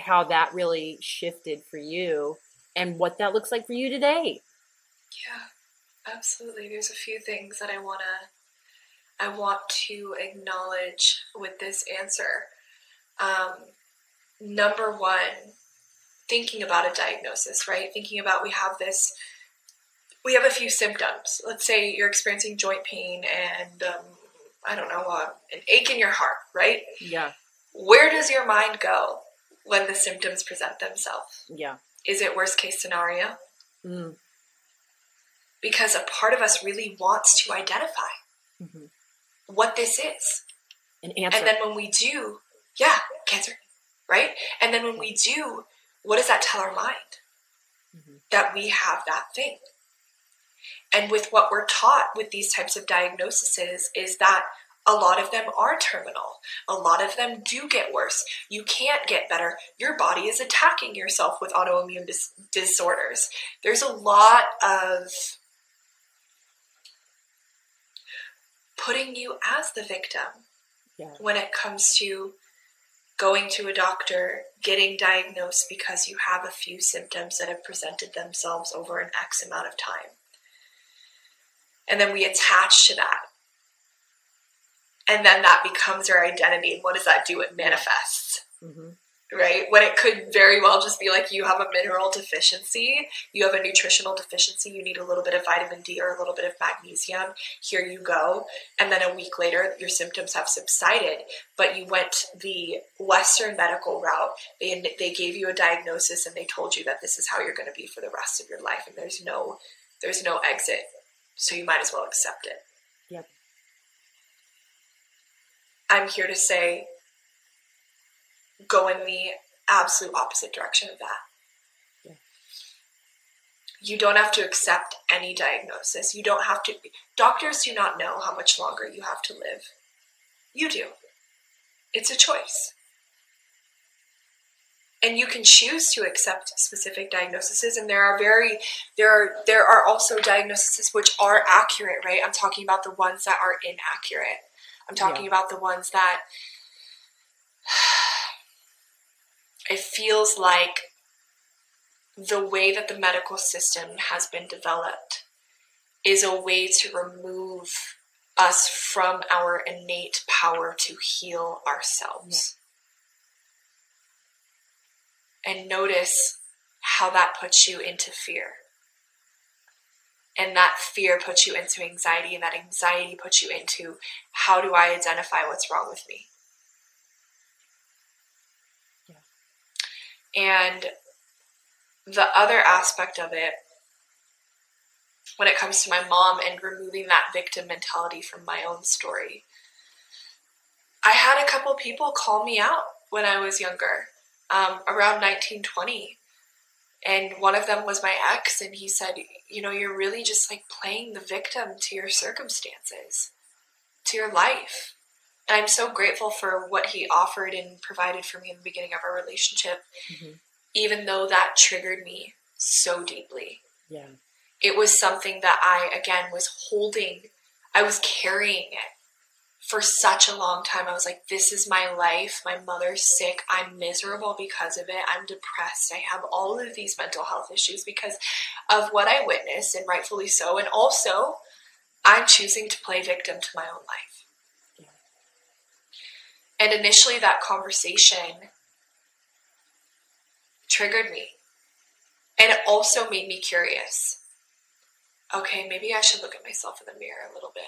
that really shifted for you and what that looks like for you today. Yeah, absolutely. There's a few things that I want to acknowledge with this answer. Number one, thinking about a diagnosis, right? Thinking about we have a few symptoms. Let's say you're experiencing joint pain and, an ache in your heart, right? Yeah. Where does your mind go when the symptoms present themselves? Yeah. Is it worst case scenario? Mm. Because a part of us really wants to identify what this is. An answer. And then when we do, cancer. Right? And then when we do, what does that tell our mind? Mm-hmm. That we have that thing. And with what we're taught with these types of diagnoses is that a lot of them are terminal. A lot of them do get worse. You can't get better. Your body is attacking yourself with autoimmune disorders. There's a lot of putting you as the victim when it comes to going to a doctor, getting diagnosed because you have a few symptoms that have presented themselves over an X amount of time. And then we attach to that. And then that becomes our identity. And what does that do? It manifests, right? When it could very well just be like, you have a mineral deficiency, you have a nutritional deficiency, you need a little bit of vitamin D or a little bit of magnesium. Here you go. And then a week later, your symptoms have subsided, but you went the Western medical route. They gave you a diagnosis and they told you that this is how you're going to be for the rest of your life. And there's no exit. So you might as well accept it. Yep. I'm here to say, go in the absolute opposite direction of that. Yeah. You don't have to accept any diagnosis. You don't have to. Doctors do not know how much longer you have to live. You do. It's a choice. And you can choose to accept specific diagnoses, and there are also diagnoses which are accurate, right? I'm talking about the ones that are inaccurate. I'm talking about the ones that it feels like the way that the medical system has been developed is a way to remove us from our innate power to heal ourselves. Yeah. And notice how that puts you into fear. And that fear puts you into anxiety, and that anxiety puts you into, how do I identify what's wrong with me? Yeah. And the other aspect of it, when it comes to my mom and removing that victim mentality from my own story, I had a couple people call me out when I was younger. Around 1920, and one of them was my ex, and he said, you know, you're really just like playing the victim to your circumstances, to your life. And I'm so grateful for what he offered and provided for me in the beginning of our relationship, mm-hmm. even though that triggered me so deeply. Yeah, it was something that I, again, was holding. I was carrying it for such a long time. I was like, this is my life. My mother's sick. I'm miserable because of it. I'm depressed. I have all of these mental health issues because of what I witnessed, and rightfully so. And also, I'm choosing to play victim to my own life. Yeah. And initially that conversation triggered me. And it also made me curious. Okay, maybe I should look at myself in the mirror a little bit.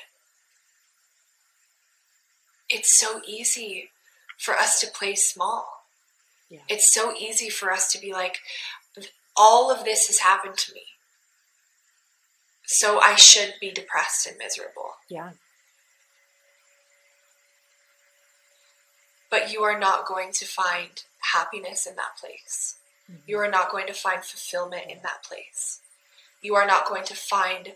It's so easy for us to play small. Yeah. It's so easy for us to be like, all of this has happened to me, so I should be depressed and miserable. Yeah. But you are not going to find happiness in that place. Mm-hmm. You are not going to find fulfillment in that place. You are not going to find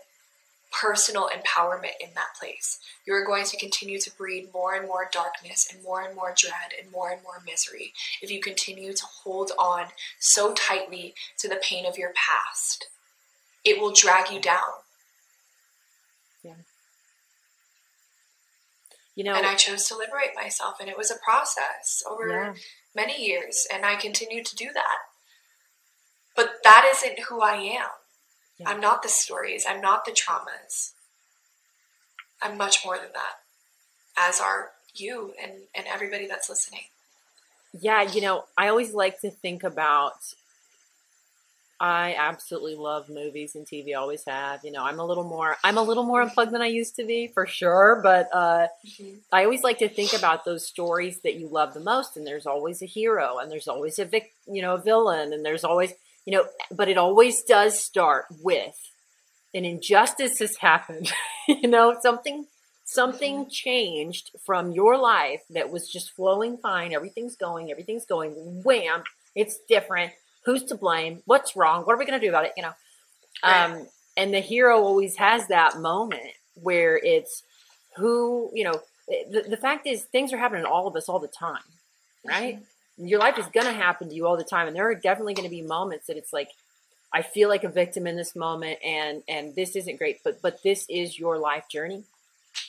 personal empowerment in that place. You're going to continue to breed more and more darkness and more dread and more misery if you continue to hold on so tightly to the pain of your past. It will drag you down. Yeah. You know, and I chose to liberate myself, and it was a process over many years, and I continue to do that. But that isn't who I am. Yeah. I'm not the stories. I'm not the traumas. I'm much more than that, as are you and everybody that's listening. Yeah, you know, I always like to think about, I absolutely love movies and TV, always have. You know, I'm a little more unplugged than I used to be, for sure. But mm-hmm. I always like to think about those stories that you love the most. And there's always a hero, and there's always a villain, and there's always... You know, but it always does start with an injustice has happened. You know, something changed from your life that was just flowing fine. Everything's going. Wham! It's different. Who's to blame? What's wrong? What are we going to do about it? You know, and the hero always has that moment where it's who, you know, the fact is things are happening to all of us all the time, right? Mm-hmm. Your life is going to happen to you all the time. And there are definitely going to be moments that it's like, I feel like a victim in this moment, and this isn't great, but this is your life journey.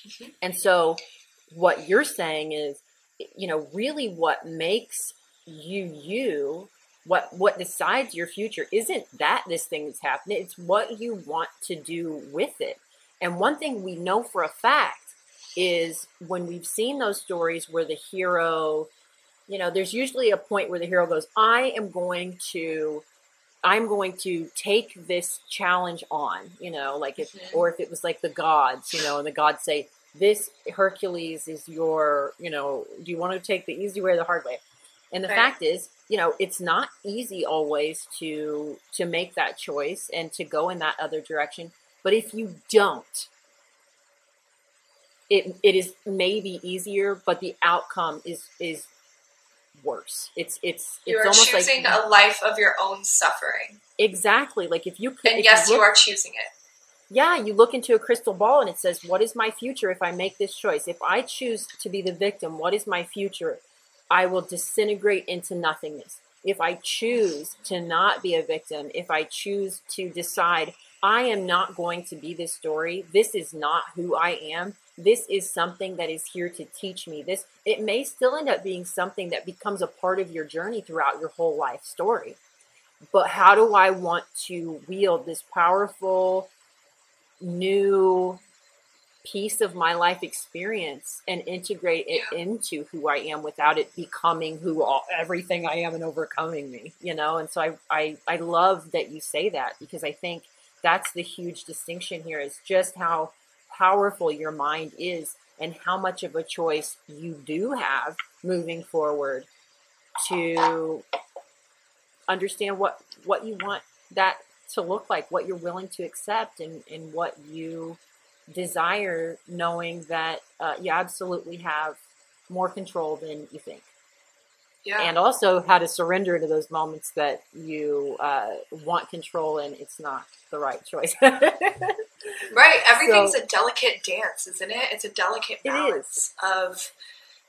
Mm-hmm. And so what you're saying is, you know, really what makes you, what decides your future isn't that this thing that's happening. It's what you want to do with it. And one thing we know for a fact is when we've seen those stories where the hero... You know, there's usually a point where the hero goes, I'm going to take this challenge on, you know, like if, or if it was like the gods, you know, and the gods say, this Hercules is your, you know, do you want to take the easy way or the hard way? And the fact is, you know, it's not easy always to make that choice and to go in that other direction. But if you don't, it is maybe easier, but the outcome is worse. It's you are almost choosing like, a life of your own suffering. Exactly. Like if you could, and yes, you are choosing it. Yeah, you look into a crystal ball and it says, what is my future if I make this choice? If I choose to be the victim, what is my future? I will disintegrate into nothingness. If I choose to not be a victim, if I choose to decide, I am not going to be this story. This is not who I am. This is something that is here to teach me. This, it may still end up being something that becomes a part of your journey throughout your whole life story. But how do I want to wield this powerful new piece of my life experience and integrate it into who I am without it becoming everything I am and overcoming me, you know? And so I love that you say that, because I think that's the huge distinction here, is just how powerful your mind is and how much of a choice you do have moving forward to understand what you want that to look like, what you're willing to accept, and what you desire, knowing that you absolutely have more control than you think. Yeah. And also how to surrender to those moments that you want control and it's not the right choice. Right. Everything's a delicate dance, isn't it? It's a delicate balance of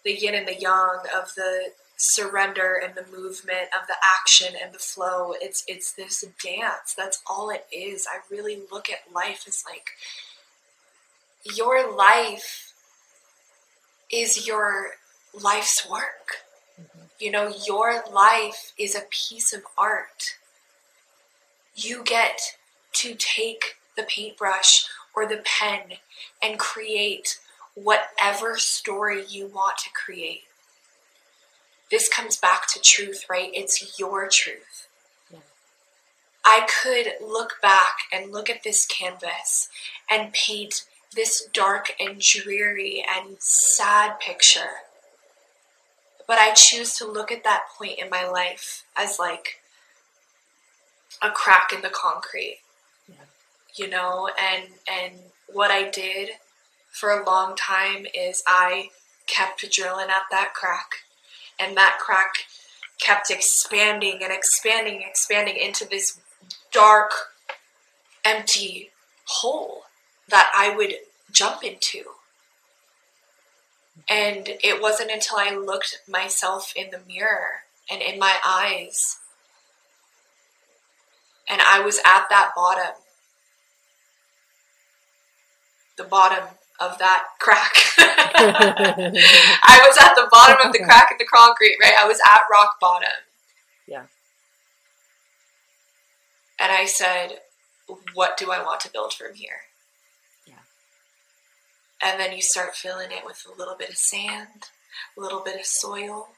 the yin and the yang, of the surrender and the movement, of the action and the flow. It's this dance. That's all it is. I really look at life as like, your life is your life's work. Mm-hmm. You know, your life is a piece of art. You get to take the paintbrush or the pen and create whatever story you want to create. This comes back to truth, right? It's your truth. Yeah. I could look back and look at this canvas and paint this dark and dreary and sad picture. But I choose to look at that point in my life as like a crack in the concrete, you know? And what I did for a long time is I kept drilling at that crack. And that crack kept expanding and expanding and expanding into this dark, empty hole that I would jump into. And it wasn't until I looked myself in the mirror and in my eyes, and I was at that bottom, the bottom of that crack. I was at the bottom of the crack in the concrete, right? I was at rock bottom. Yeah. And I said, what do I want to build from here? Yeah. And then you start filling it with a little bit of sand, a little bit of soil,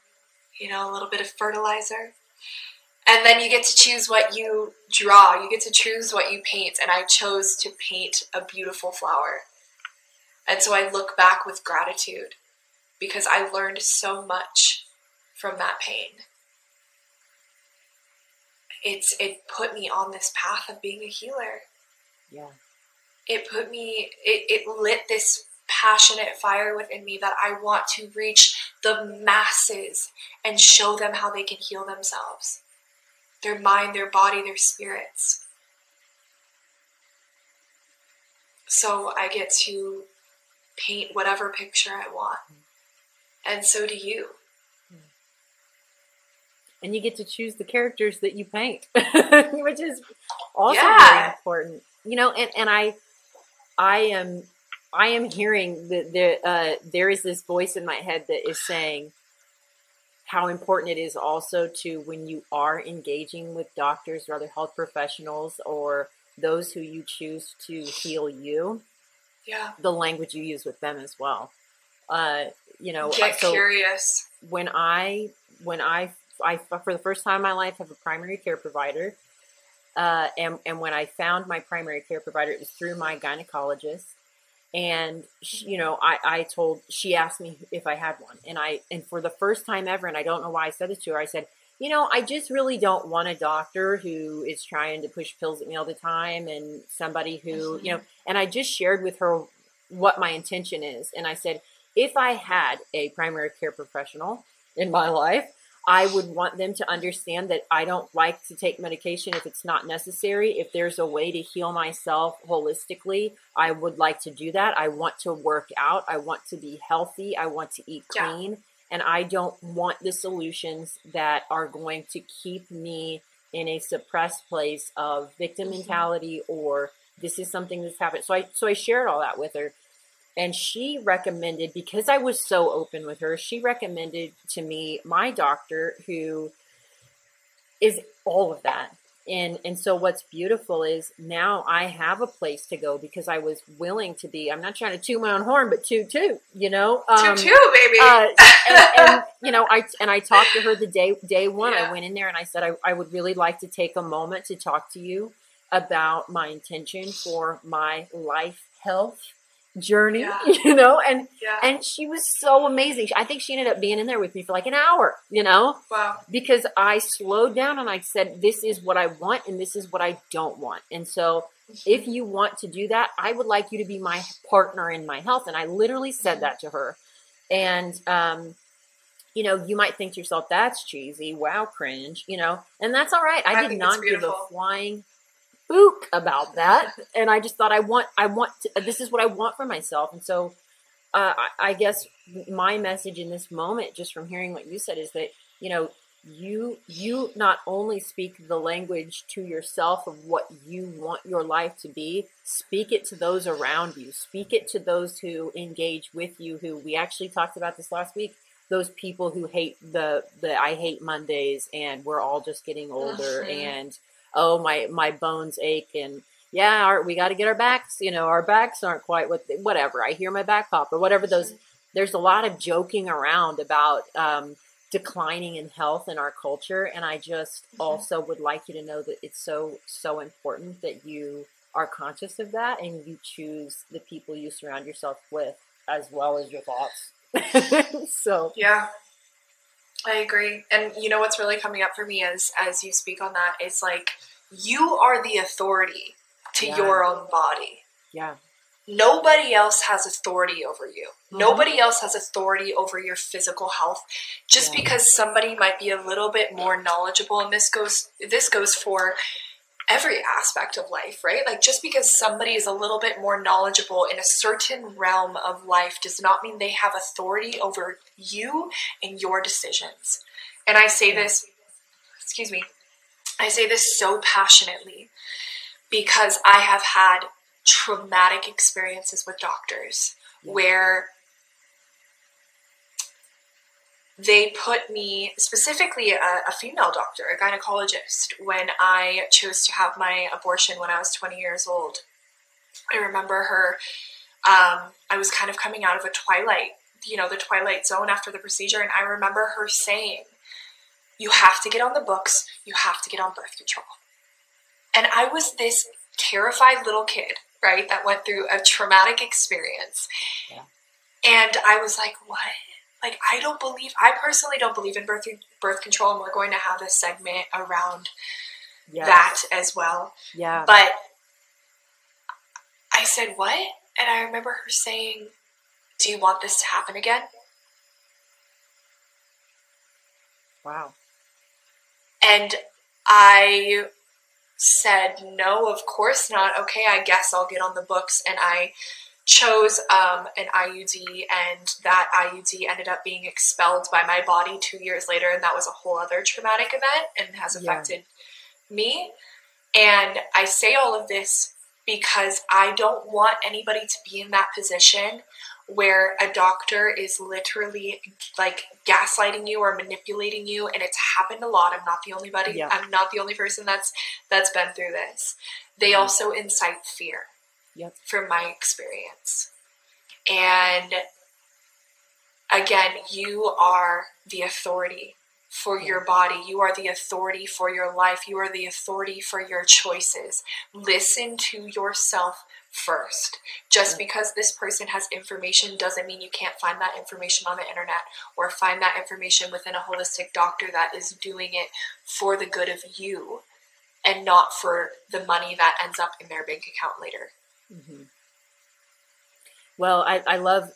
you know, a little bit of fertilizer. And then you get to choose what you draw. You get to choose what you paint. And I chose to paint a beautiful flower. And so I look back with gratitude, because I learned so much from that pain. It put me on this path of being a healer. Yeah. It lit this passionate fire within me that I want to reach the masses and show them how they can heal themselves. Their mind, their body, their spirits. So I get to paint whatever picture I want. And so do you. And you get to choose the characters that you paint, which is also very important. You know, and I am hearing that there is this voice in my head that is saying how important it is also to, when you are engaging with doctors or other health professionals or those who you choose to heal you, the language you use with them as well. You know, get so curious. When I for the first time in my life have a primary care provider, and when I found my primary care provider, it was through my gynecologist, and she, you know, she asked me if I had one, and for the first time ever, and I don't know why I said it to her, I said, you know, I just really don't want a doctor who is trying to push pills at me all the time, and somebody who, you know, and I just shared with her what my intention is. And I said, if I had a primary care professional in my life, I would want them to understand that I don't like to take medication if it's not necessary. If there's a way to heal myself holistically, I would like to do that. I want to work out. I want to be healthy. I want to eat clean. Yeah. And I don't want the solutions that are going to keep me in a suppressed place of victim mentality, or this is something that's happened. So I shared all that with her. And she recommended, because I was so open with her, she recommended to me my doctor, who is all of that. And so what's beautiful is now I have a place to go, because I was willing to be, I'm not trying to toot my own horn, but toot, you know, baby. I talked to her the day one. Yeah. I went in there and I said, I would really like to take a moment to talk to you about my intention for my life health journey, and she was so amazing. I think she ended up being in there with me for like an hour, Wow. Because I slowed down and I said, this is what I want and this is what I don't want. And so if you want to do that, I would like you to be my partner in my health. And I literally said that to her. And, you might think to yourself, that's cheesy. Wow. Cringe, and that's all right. I did not give a flying spook about that, and I just thought this is what I want for myself. And so I guess my message in this moment, just from hearing what you said, is that you not only speak the language to yourself of what you want your life to be, speak it to those around you, speak it to those who engage with you, who we actually talked about this last week, those people who hate the I hate Mondays and we're all just getting older, and oh, my bones ache, and yeah, we got to get our backs, our backs aren't quite whatever. I hear my back pop, or whatever those, there's a lot of joking around about declining in health in our culture. And I just also would like you to know that it's so, so important that you are conscious of that, and you choose the people you surround yourself with as well as your thoughts. So, yeah. I agree. And what's really coming up for me is, as you speak on that, it's like, you are the authority to your own body. Yeah. Nobody else has authority over you. Mm-hmm. Nobody else has authority over your physical health. Just because somebody might be a little bit more knowledgeable, and this goes for every aspect of life, right? Like, just because somebody is a little bit more knowledgeable in a certain realm of life does not mean they have authority over you and your decisions. And I say this, I say this so passionately, because I have had traumatic experiences with doctors where they put me, specifically a female doctor, a gynecologist, when I chose to have my abortion when I was 20 years old. I remember her, I was kind of coming out of the twilight zone after the procedure. And I remember her saying, you have to get on the books, you have to get on birth control. And I was this terrified little kid, right, that went through a traumatic experience. Yeah. And I was like, what? Like, I personally don't believe in birth control, and we're going to have a segment around that as well. Yeah. But I said, what? And I remember her saying, do you want this to happen again? Wow. And I said, no, of course not. Okay, I guess I'll get on the books. And I chose an IUD, and that IUD ended up being expelled by my body 2 years later, and that was a whole other traumatic event and has affected me. And I say all of this because I don't want anybody to be in that position where a doctor is literally like gaslighting you or manipulating you, and it's happened a lot. I'm not the only person that's been through this. They also incite fear. Yep. From my experience. And again, you are the authority for your body. You are the authority for your life. You are the authority for your choices. Listen to yourself first. Just because this person has information doesn't mean you can't find that information on the internet, or find that information within a holistic doctor that is doing it for the good of you and not for the money that ends up in their bank account later. Mm-hmm. Well, I love,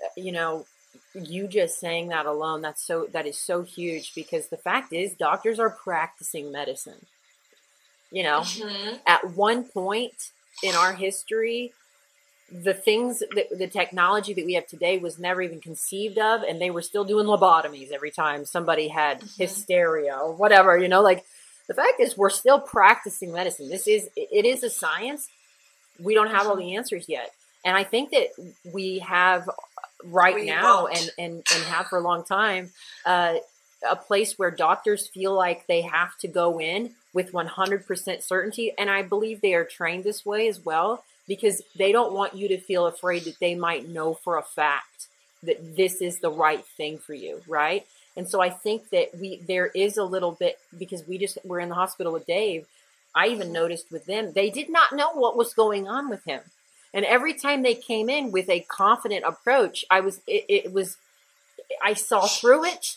you just saying that alone, that is so huge, because the fact is doctors are practicing medicine. You know, mm-hmm. At one point in our history, the things that the technology that we have today was never even conceived of, and they were still doing lobotomies every time somebody had mm-hmm. hysteria or whatever, you know, like the fact is we're still practicing medicine. It is a science. We don't have all the answers yet. And I think that we have and have for a long time, a place where doctors feel like they have to go in with 100% certainty. And I believe they are trained this way as well, because they don't want you to feel afraid that they might know for a fact that this is the right thing for you, right? And so I think that there is a little bit, because we're in the hospital with Dave. I even noticed with them, they did not know what was going on with him. And every time they came in with a confident approach, I saw through it.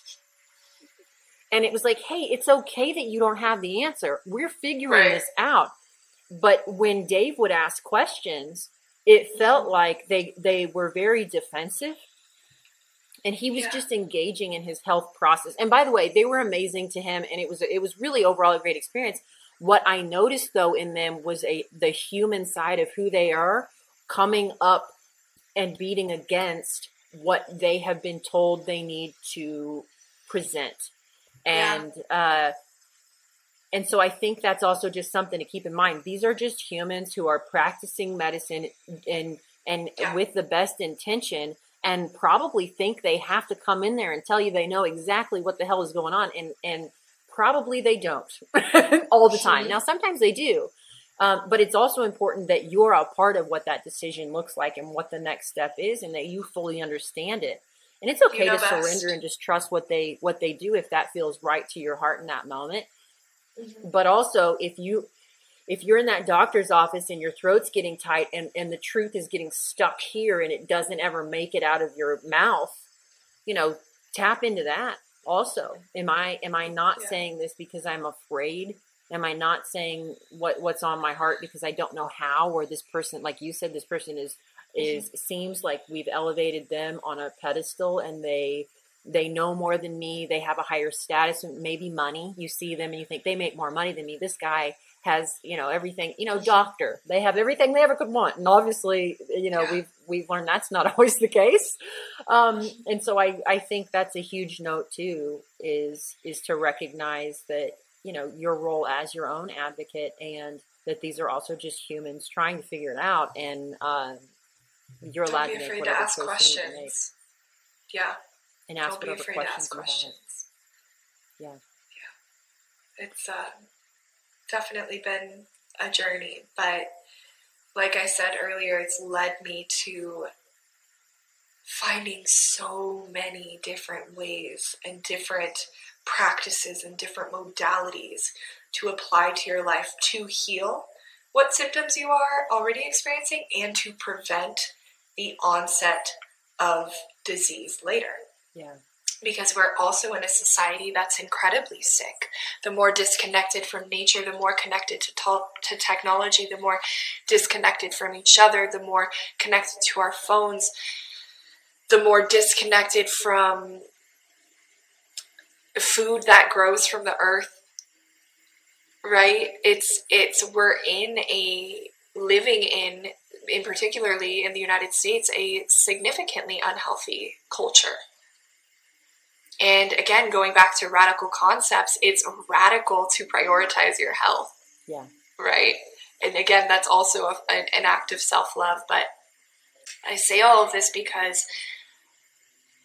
And it was like, hey, it's okay that you don't have the answer. We're figuring right. this out. But when Dave would ask questions, it felt yeah. like they were very defensive. And he was yeah. just engaging in his health process. And by the way, they were amazing to him. And it was really overall a great experience. What I noticed, though, in them was the human side of who they are coming up and beating against what they have been told they need to present. And yeah. And so I think that's also just something to keep in mind. These are just humans who are practicing medicine and yeah. with the best intention, and probably think they have to come in there and tell you they know exactly what the hell is going on. And probably they don't all the time. Now, sometimes they do. But it's also important that you're a part of what that decision looks like and what the next step is, and that you fully understand it. And it's okay to surrender and just trust what they do if that feels right to your heart in that moment. Mm-hmm. But also, if you're in that doctor's office and your throat's getting tight and the truth is getting stuck here and it doesn't ever make it out of your mouth, you know, tap into that also. Am I not yeah. saying this because I'm afraid? Am I not saying what's on my heart because I don't know how, or this person, like you said, this person is seems like we've elevated them on a pedestal, and they know more than me. They have a higher status, maybe money. You see them and you think they make more money than me. This guy has, you know, everything, you know, doctor, they have everything they ever could want. And obviously, you know, yeah. we've learned that's not always the case. And so I think that's a huge note too, is to recognize that, you know, your role as your own advocate, and that these are also just humans trying to figure it out. And, you're allowed to make whatever questions you make. Yeah. And ask whatever questions. Yeah. Yeah. It's definitely been a journey, but like I said earlier, it's led me to finding so many different ways and different practices and different modalities to apply to your life to heal what symptoms you are already experiencing and to prevent the onset of disease later. Yeah. Because we're also in a society that's incredibly sick. The more disconnected from nature, the more connected to technology, the more disconnected from each other, the more connected to our phones, the more disconnected from food that grows from the earth, right? We're living in particularly in the United States, a significantly unhealthy culture. And again, going back to radical concepts, it's radical to prioritize your health. Yeah. Right. And again, that's also an act of self-love. But I say all of this because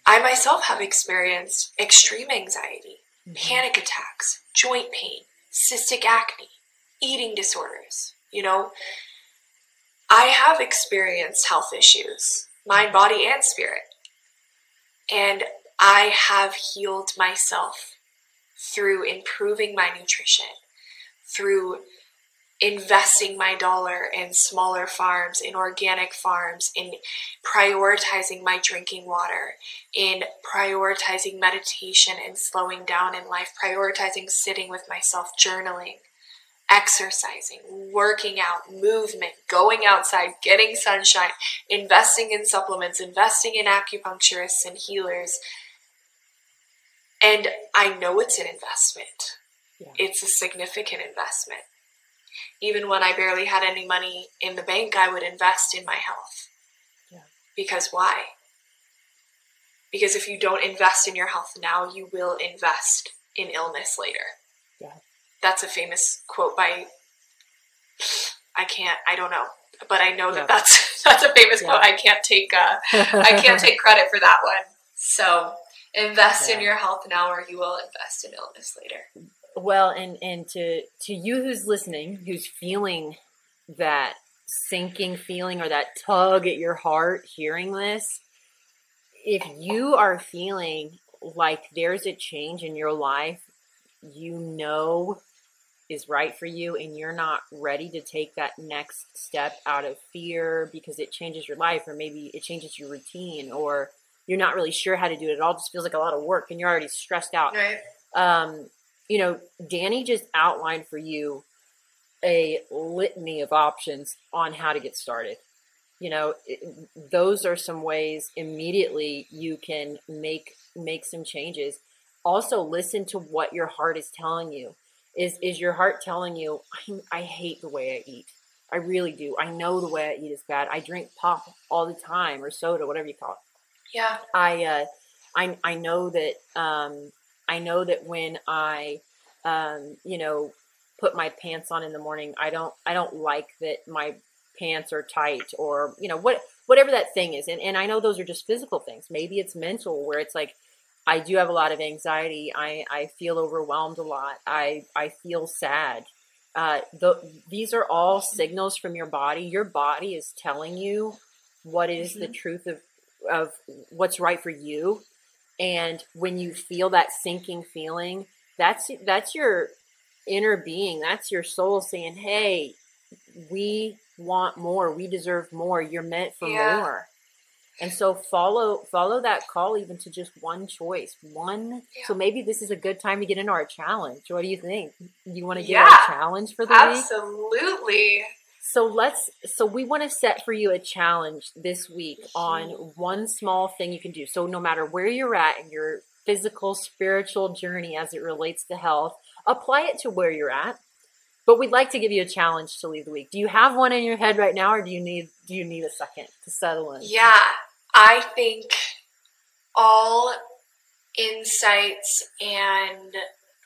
I myself have experienced extreme anxiety, mm-hmm. panic attacks, joint pain, cystic acne, eating disorders. You know, I have experienced health issues, mind, body, and spirit. And I have healed myself through improving my nutrition, through investing my dollar in smaller farms, in organic farms, in prioritizing my drinking water, in prioritizing meditation and slowing down in life, prioritizing sitting with myself, journaling, exercising, working out, movement, going outside, getting sunshine, investing in supplements, investing in acupuncturists and healers. And I know it's an investment. Yeah. It's a significant investment. Even when I barely had any money in the bank, I would invest in my health. Yeah. Because why? Because if you don't invest in your health now, you will invest in illness later. Yeah. That's a famous quote by, I don't know, but I know yeah. that's a famous yeah. quote. I can't take credit for that one. So invest yeah. in your health now, or you will invest in illness later. Well, and to you who's listening, who's feeling that sinking feeling or that tug at your heart hearing this, if you are feeling like there's a change in your life, you know is right for you, and you're not ready to take that next step out of fear because it changes your life, or maybe it changes your routine, or you're not really sure how to do it. It all just feels like a lot of work and you're already stressed out. Right. You know, Dani just outlined for you a litany of options on how to get started. You know, those are some ways immediately you can make some changes. Also, listen to what your heart is telling you. Is your heart telling you, I hate the way I eat. I really do. I know the way I eat is bad. I drink pop all the time, or soda, whatever you call it. Yeah. I know that when I you know, put my pants on in the morning, I don't like that my pants are tight, or you know, whatever that thing is. And I know those are just physical things. Maybe it's mental, where it's like, I do have a lot of anxiety. I feel overwhelmed a lot. I feel sad. These are all signals from your body. Your body is telling you what is mm-hmm. the truth of what's right for you. And when you feel that sinking feeling, that's your inner being. That's your soul saying, hey, we want more. We deserve more. You're meant for yeah. more. And so follow that call, even to just one choice. Yeah. So maybe this is a good time to get into our challenge. What do you think? You want to get yeah, a challenge for the week? Absolutely. So we want to set for you a challenge this week on one small thing you can do. So no matter where you're at in your physical, spiritual journey as it relates to health, apply it to where you're at. But we'd like to give you a challenge to leave the week. Do you have one in your head right now, or do you need a second to settle in? Yeah, I think all insights and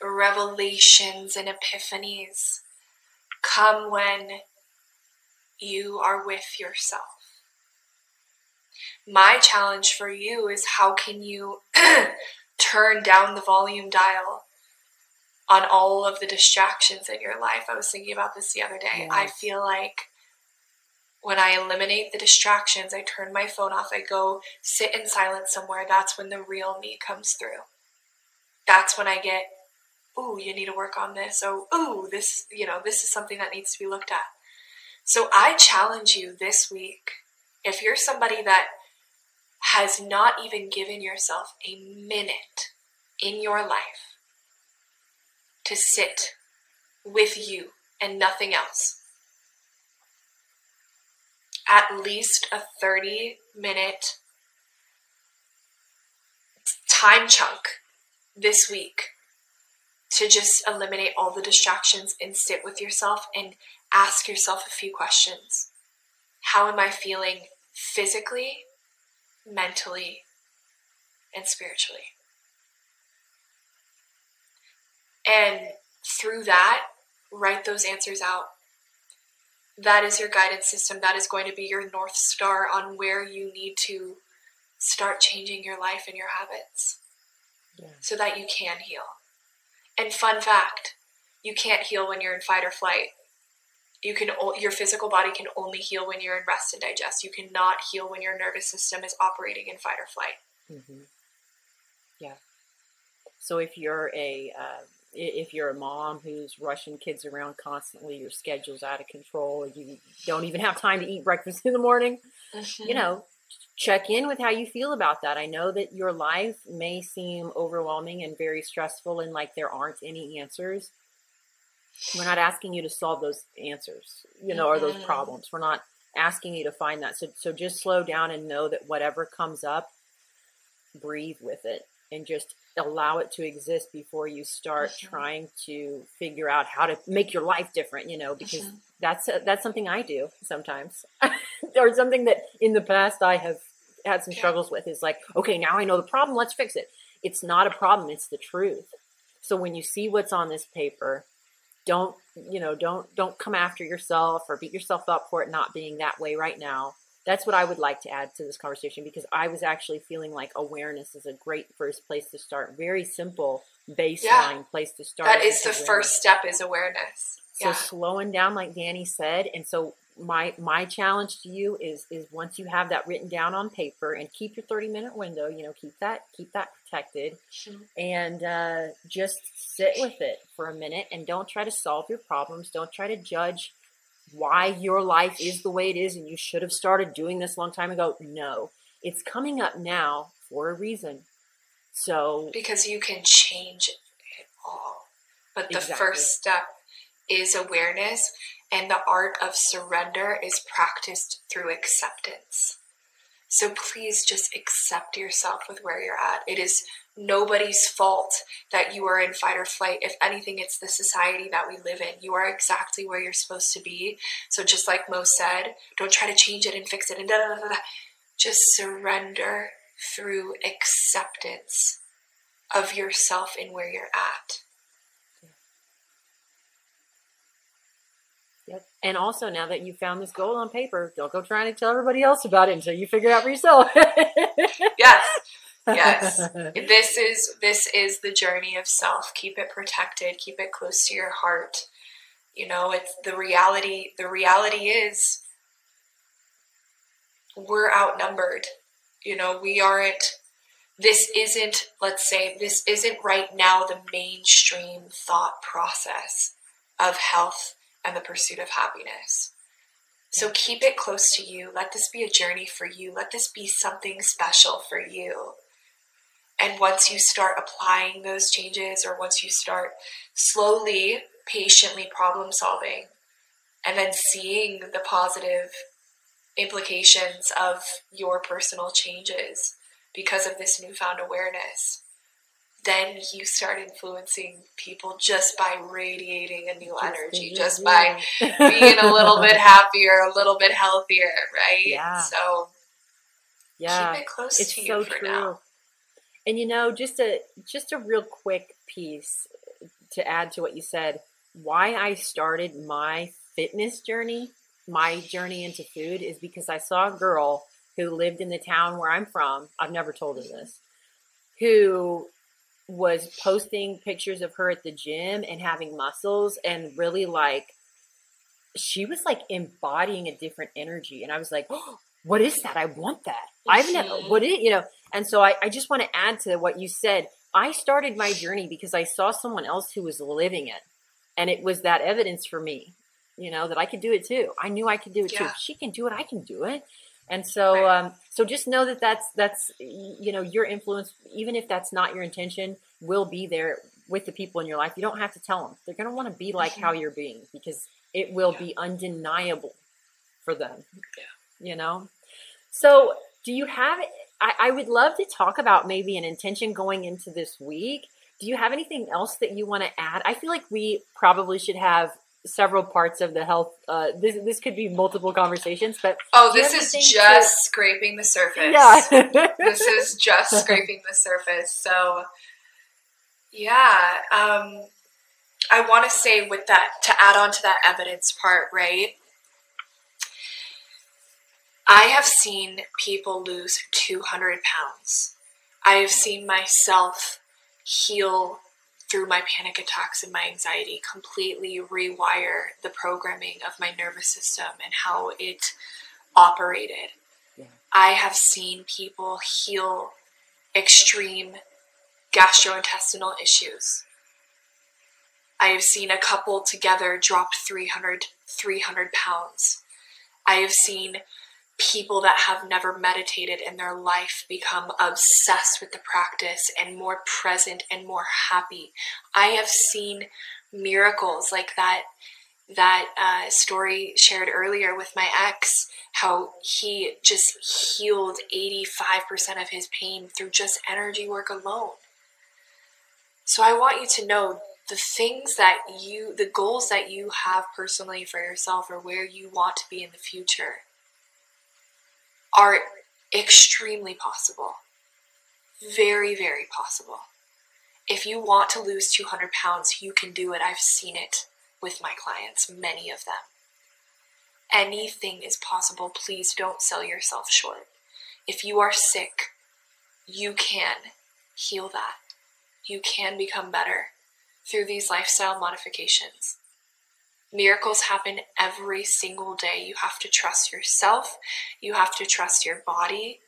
revelations and epiphanies come when you are with yourself. My challenge for you is, how can you turn down the volume dial on all of the distractions in your life? I was thinking about this the other day. Yeah. I feel like when I eliminate the distractions, I turn my phone off, I go sit in silence somewhere, that's when the real me comes through. That's when I get, ooh, you need to work on this. Oh, ooh, this, you know, this is something that needs to be looked at. So I challenge you this week, if you're somebody that has not even given yourself a minute in your life to sit with you and nothing else, at least a 30-minute time chunk this week to just eliminate all the distractions and sit with yourself and ask yourself a few questions. How am I feeling physically, mentally, and spiritually? And through that, write those answers out. That is your guidance system. That is going to be your North Star on where you need to start changing your life and your habits yeah. so that you can heal. And fun fact, you can't heal when you're in fight or flight. Your physical body can only heal when you're in rest and digest. You cannot heal when your nervous system is operating in fight or flight. Mm-hmm. Yeah. So if you're a mom who's rushing kids around constantly, your schedule's out of control, or you don't even have time to eat breakfast in the morning, mm-hmm. you know, check in with how you feel about that. I know that your life may seem overwhelming and very stressful and like there aren't any answers. We're not asking you to solve those answers, you know, or those problems. We're not asking you to find that. So just slow down and know that whatever comes up, breathe with it and just allow it to exist before you start trying to figure out how to make your life different, you know, because that's something I do sometimes or something that in the past I have had some struggles with is like, okay, now I know the problem. Let's fix it. It's not a problem. It's the truth. So when you see what's on this paper, don't come after yourself or beat yourself up for it not being that way right now. That's what I would like to add to this conversation, because I was actually feeling like awareness is a great first place to start. Very simple baseline place to start. That is the first step is awareness. So slowing down, like Dani said. And so my challenge to you is once you have that written down on paper and keep your 30-minute window, you know, keep that protected and just sit with it for a minute and don't try to solve your problems. Don't try to judge why your life is the way it is and you should have started doing this a long time ago. No, it's coming up now for a reason. So because you can change it all, but the first step is awareness, and the art of surrender is practiced through acceptance. So please just accept yourself with where you're at. It is nobody's fault that you are in fight or flight. If anything, it's the society that we live in. You are exactly where you're supposed to be. So just like Mo said, don't try to change it and fix it and just surrender through acceptance of yourself and where you're at. Yep. And also, now that you found this goal on paper, don't go trying to tell everybody else about it until you figure it out for yourself. Yes. This is the journey of self. Keep it protected. Keep it close to your heart. You know, it's the reality. The reality is we're outnumbered. You know, we aren't. This isn't right now the mainstream thought process of health and the pursuit of happiness. So keep it close to you. Let this be a journey for you. Let this be something special for you. And once you start applying those changes, or once you start slowly, patiently problem solving, and then seeing the positive implications of your personal changes because of this newfound awareness, then you start influencing people just by radiating a new energy, just by being a little bit happier, a little bit healthier, right? Yeah. So keep it close to you for now. And, you know, just a real quick piece to add to what you said, why I started my fitness journey, my journey into food, is because I saw a girl who lived in the town where I'm from. I've never told her this, who was posting pictures of her at the gym and having muscles and really she was embodying a different energy. And I was like, oh, what is that? I want that. I've never, what is, you know? And so I just want to add to what you said. I started my journey because I saw someone else who was living it. And it was that evidence for me, you know, that I could do it too. I knew I could do it too. If she can do it, I can do it. And so, so just know that that's, you know, your influence, even if that's not your intention, will be there with the people in your life. You don't have to tell them. They're going to want to be like how you're being, because it will be undeniable for them, you know? So do you have, I would love to talk about maybe an intention going into this week. Do you have anything else that you want to add? I feel like we probably should have several parts of the health. This could be multiple conversations, but this is just scraping the surface. Yeah. This is just scraping the surface. So I want to say with that, to add on to that evidence part, right? I have seen people lose 200 pounds. I have seen myself heal through my panic attacks and my anxiety, completely rewire the programming of my nervous system and how it operated. Yeah. I have seen people heal extreme gastrointestinal issues. I have seen a couple together drop 300 pounds. I have seen people that have never meditated in their life become obsessed with the practice and more present and more happy. I have seen miracles like that story shared earlier with my ex, how he just healed 85% of his pain through just energy work alone. So I want you to know the things that the goals that you have personally for yourself or where you want to be in the future are extremely possible. Very, very possible. If you want to lose 200 pounds, you can do it. I've seen it with my clients, many of them. Anything is possible. Please don't sell yourself short. If you are sick, you can heal that. You can become better through these lifestyle modifications. Miracles happen every single day. You have to trust yourself, you have to trust your body,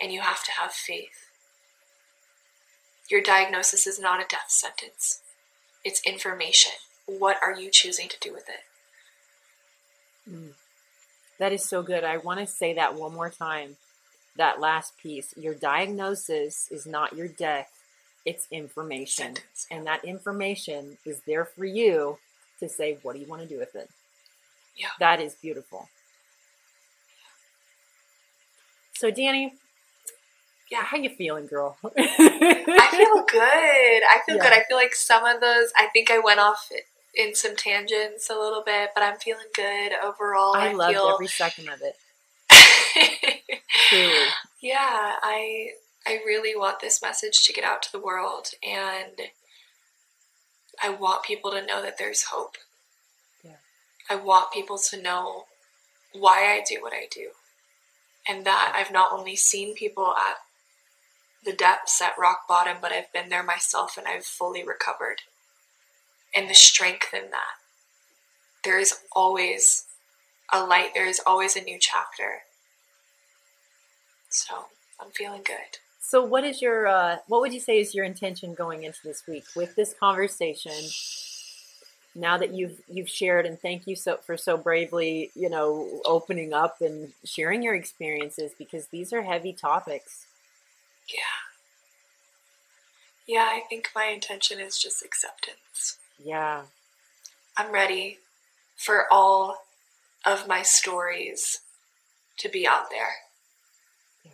and you have to have faith. Your diagnosis is not a death sentence. It's information. What are you choosing to do with it? That is so good. I want to say that one more time, that last piece. Your diagnosis is not your death. It's information. Sentence. And that information is there for you to say, what do you want to do with it? Yeah. That is beautiful. So Dani, yeah, how you feeling, girl? I feel good. I feel like some of those, I think I went off in some tangents a little bit, but I'm feeling good overall. I loved every second of it. Truly. Yeah, I really want this message to get out to the world, and I want people to know that there's hope. Yeah. I want people to know why I do what I do, and that I've not only seen people at the depths, at rock bottom, but I've been there myself and I've fully recovered. And the strength in that. There is always a light. There is always a new chapter. So I'm feeling good. So what is your, what would you say is your intention going into this week with this conversation? Now that you've shared, and thank you so bravely, opening up and sharing your experiences, because these are heavy topics. Yeah, I think my intention is just acceptance. Yeah. I'm ready for all of my stories to be out there. Yeah.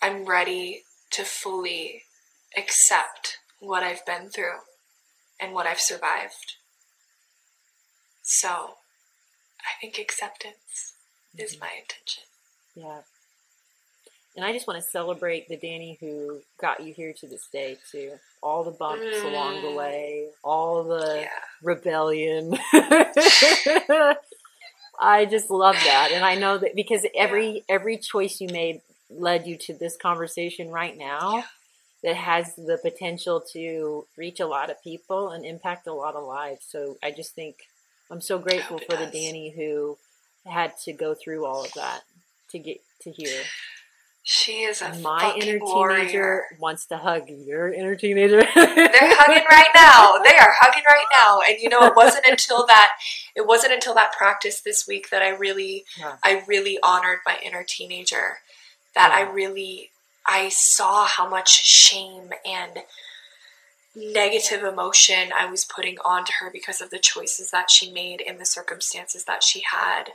I'm ready to fully accept what I've been through and what I've survived. So I think acceptance is my intention. Yeah. And I just want to celebrate the Dani who got you here to this day, too. All the bumps along the way, all the rebellion. I just love that. And I know that because every choice you made led you to this conversation right now that has the potential to reach a lot of people and impact a lot of lives. So I just think I'm so grateful for the Dani who had to go through all of that to get to here. She is a my inner warrior. Teenager wants to hug your inner teenager. They're hugging right now. They are hugging right now. And it wasn't until that practice this week that I really honored my inner teenager. I saw how much shame and negative emotion I was putting onto her because of the choices that she made in the circumstances that she had.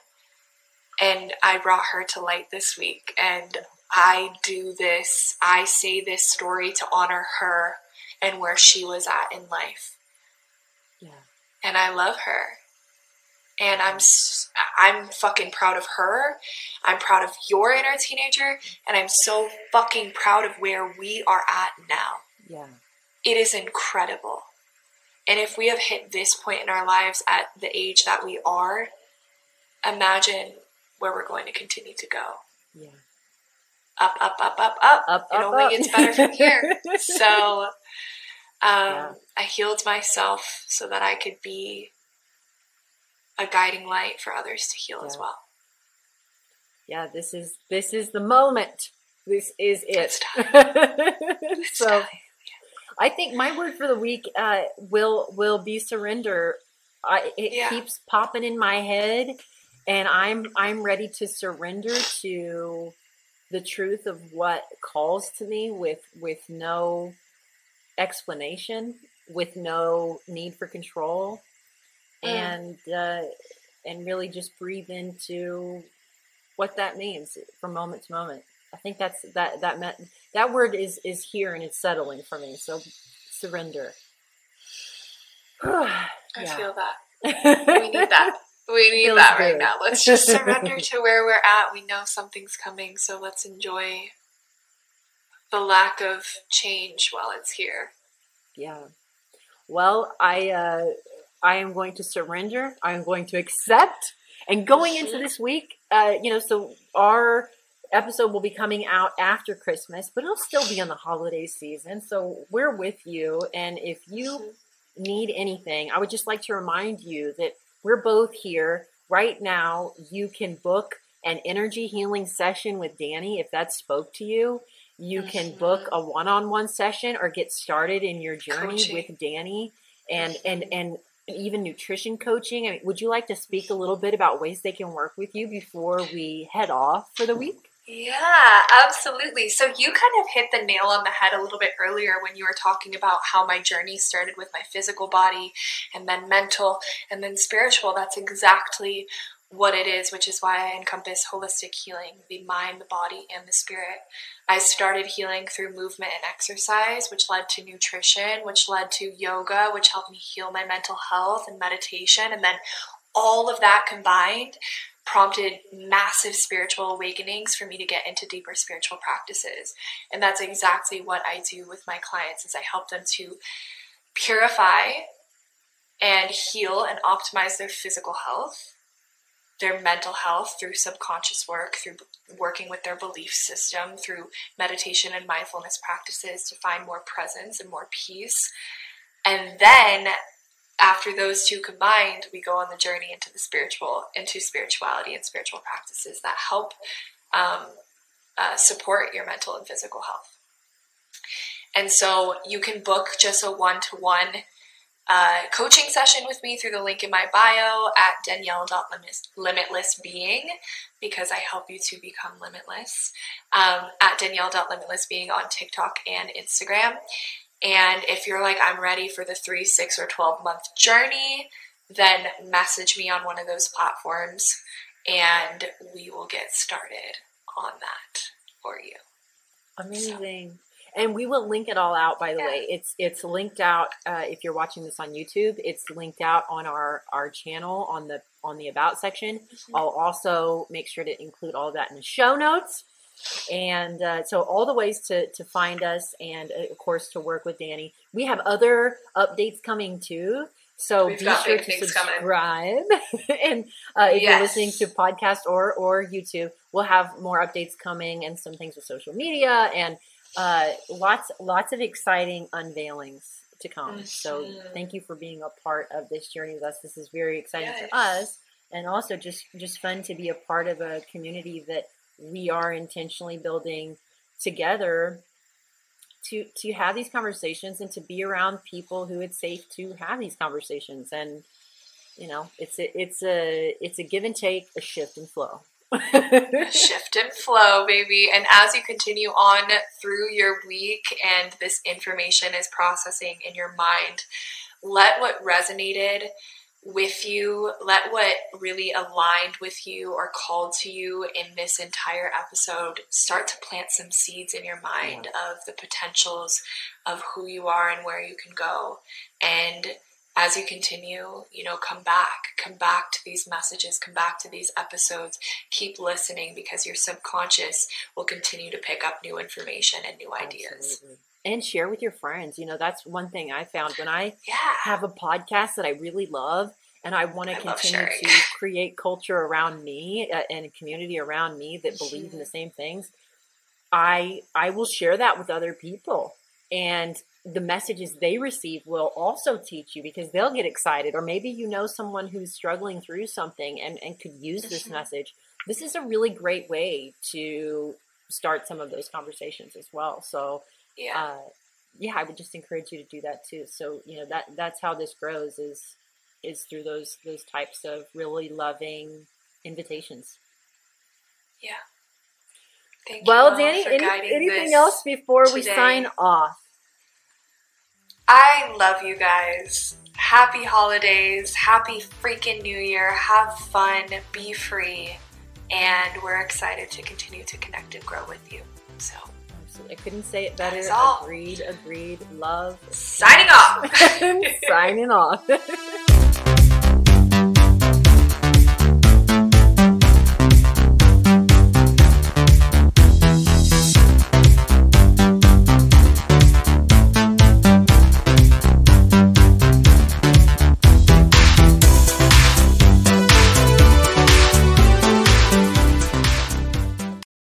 And I brought her to light this week, and I do this, I say this story to honor her and where she was at in life. Yeah. And I love her, and I'm fucking proud of her. I'm proud of your inner teenager, and I'm so fucking proud of where we are at now. Yeah. It is incredible. And if we have hit this point in our lives at the age that we are, imagine where we're going to continue to go. Yeah. Up, up, up, up, up. Up, it up, only up. Gets better from here. So I healed myself so that I could be a guiding light for others to heal as well. Yeah, this is the moment. This is it. It's time. It's time. I think my word for the week will be surrender. It keeps popping in my head, and I'm ready to surrender to the truth of what calls to me with no explanation, with no need for control, and really just breathe into what that means from moment to moment. I think that's that word is here and it's settling for me. So surrender. I feel that. We need that. We need that right now. Let's just surrender to where we're at. We know something's coming, so let's enjoy the lack of change while it's here. Yeah. Well, I am going to surrender. I am going to accept. And going into this week, so our episode will be coming out after Christmas, but it'll still be in the holiday season. So we're with you. And if you need anything, I would just like to remind you that we're both here right now. You can book an energy healing session with Dani if that spoke to you. You can book a one-on-one session or get started in your journey coaching with Dani and even nutrition coaching. I mean, would you like to speak a little bit about ways they can work with you before we head off for the week? Yeah, absolutely. So you kind of hit the nail on the head a little bit earlier when you were talking about how my journey started with my physical body and then mental and then spiritual. That's exactly what it is, which is why I encompass holistic healing, the mind, the body, and the spirit. I started healing through movement and exercise, which led to nutrition, which led to yoga, which helped me heal my mental health and meditation. And then all of that combined prompted massive spiritual awakenings for me to get into deeper spiritual practices. And that's exactly what I do with my clients, is I help them to purify and heal and optimize their physical health, their mental health through subconscious work, through working with their belief system, through meditation and mindfulness practices to find more presence and more peace. And then after those two combined, we go on the journey into the spiritual, into spirituality and spiritual practices that help support your mental and physical health. And so you can book just a one-to-one coaching session with me through the link in my bio at danielle.limitlessbeing, because I help you to become limitless, at danielle.limitlessbeing on TikTok and Instagram. And if you're like, I'm ready for the 3, 6, or 12-month journey, then message me on one of those platforms and we will get started on that for you. Amazing. So. And we will link it all out, by the way. It's linked out, if you're watching this on YouTube, it's linked out on our channel on the About section. Mm-hmm. I'll also make sure to include all of that in the show notes. And so all the ways to find us and, of course, to work with Dani. We have other updates coming, too. So be sure to subscribe. And if you're listening to podcast or YouTube, we'll have more updates coming and some things with social media and lots of exciting unveilings to come. Mm-hmm. So thank you for being a part of this journey with us. This is very exciting for us, and also just fun to be a part of a community that we are intentionally building together to have these conversations and to be around people who it's safe to have these conversations. And you know, it's a give and take, a shift and flow. Shift and flow, baby. And as you continue on through your week and this information is processing in your mind, let what resonated with you, let what really aligned with you or called to you in this entire episode start to plant some seeds in your mind of the potentials of who you are and where you can go. And as you continue, come back to these messages, come back to these episodes, keep listening, because your subconscious will continue to pick up new information and new ideas. Absolutely. And share with your friends. That's one thing I found when I have a podcast that I really love and I want to continue to create culture around me and a community around me that believe in the same things. I will share that with other people, and the messages they receive will also teach you, because they'll get excited, or maybe someone who's struggling through something and could use this message. This is a really great way to start some of those conversations as well. So I would just encourage you to do that too. So that's how this grows is through those types of really loving invitations. Thank you. Well, Dani, anything else before we sign off? I love you guys. Happy holidays, happy freaking New Year, have fun, be free, and we're excited to continue to connect and grow with you. So I couldn't say it better. Agreed, love. Signing off. Signing off.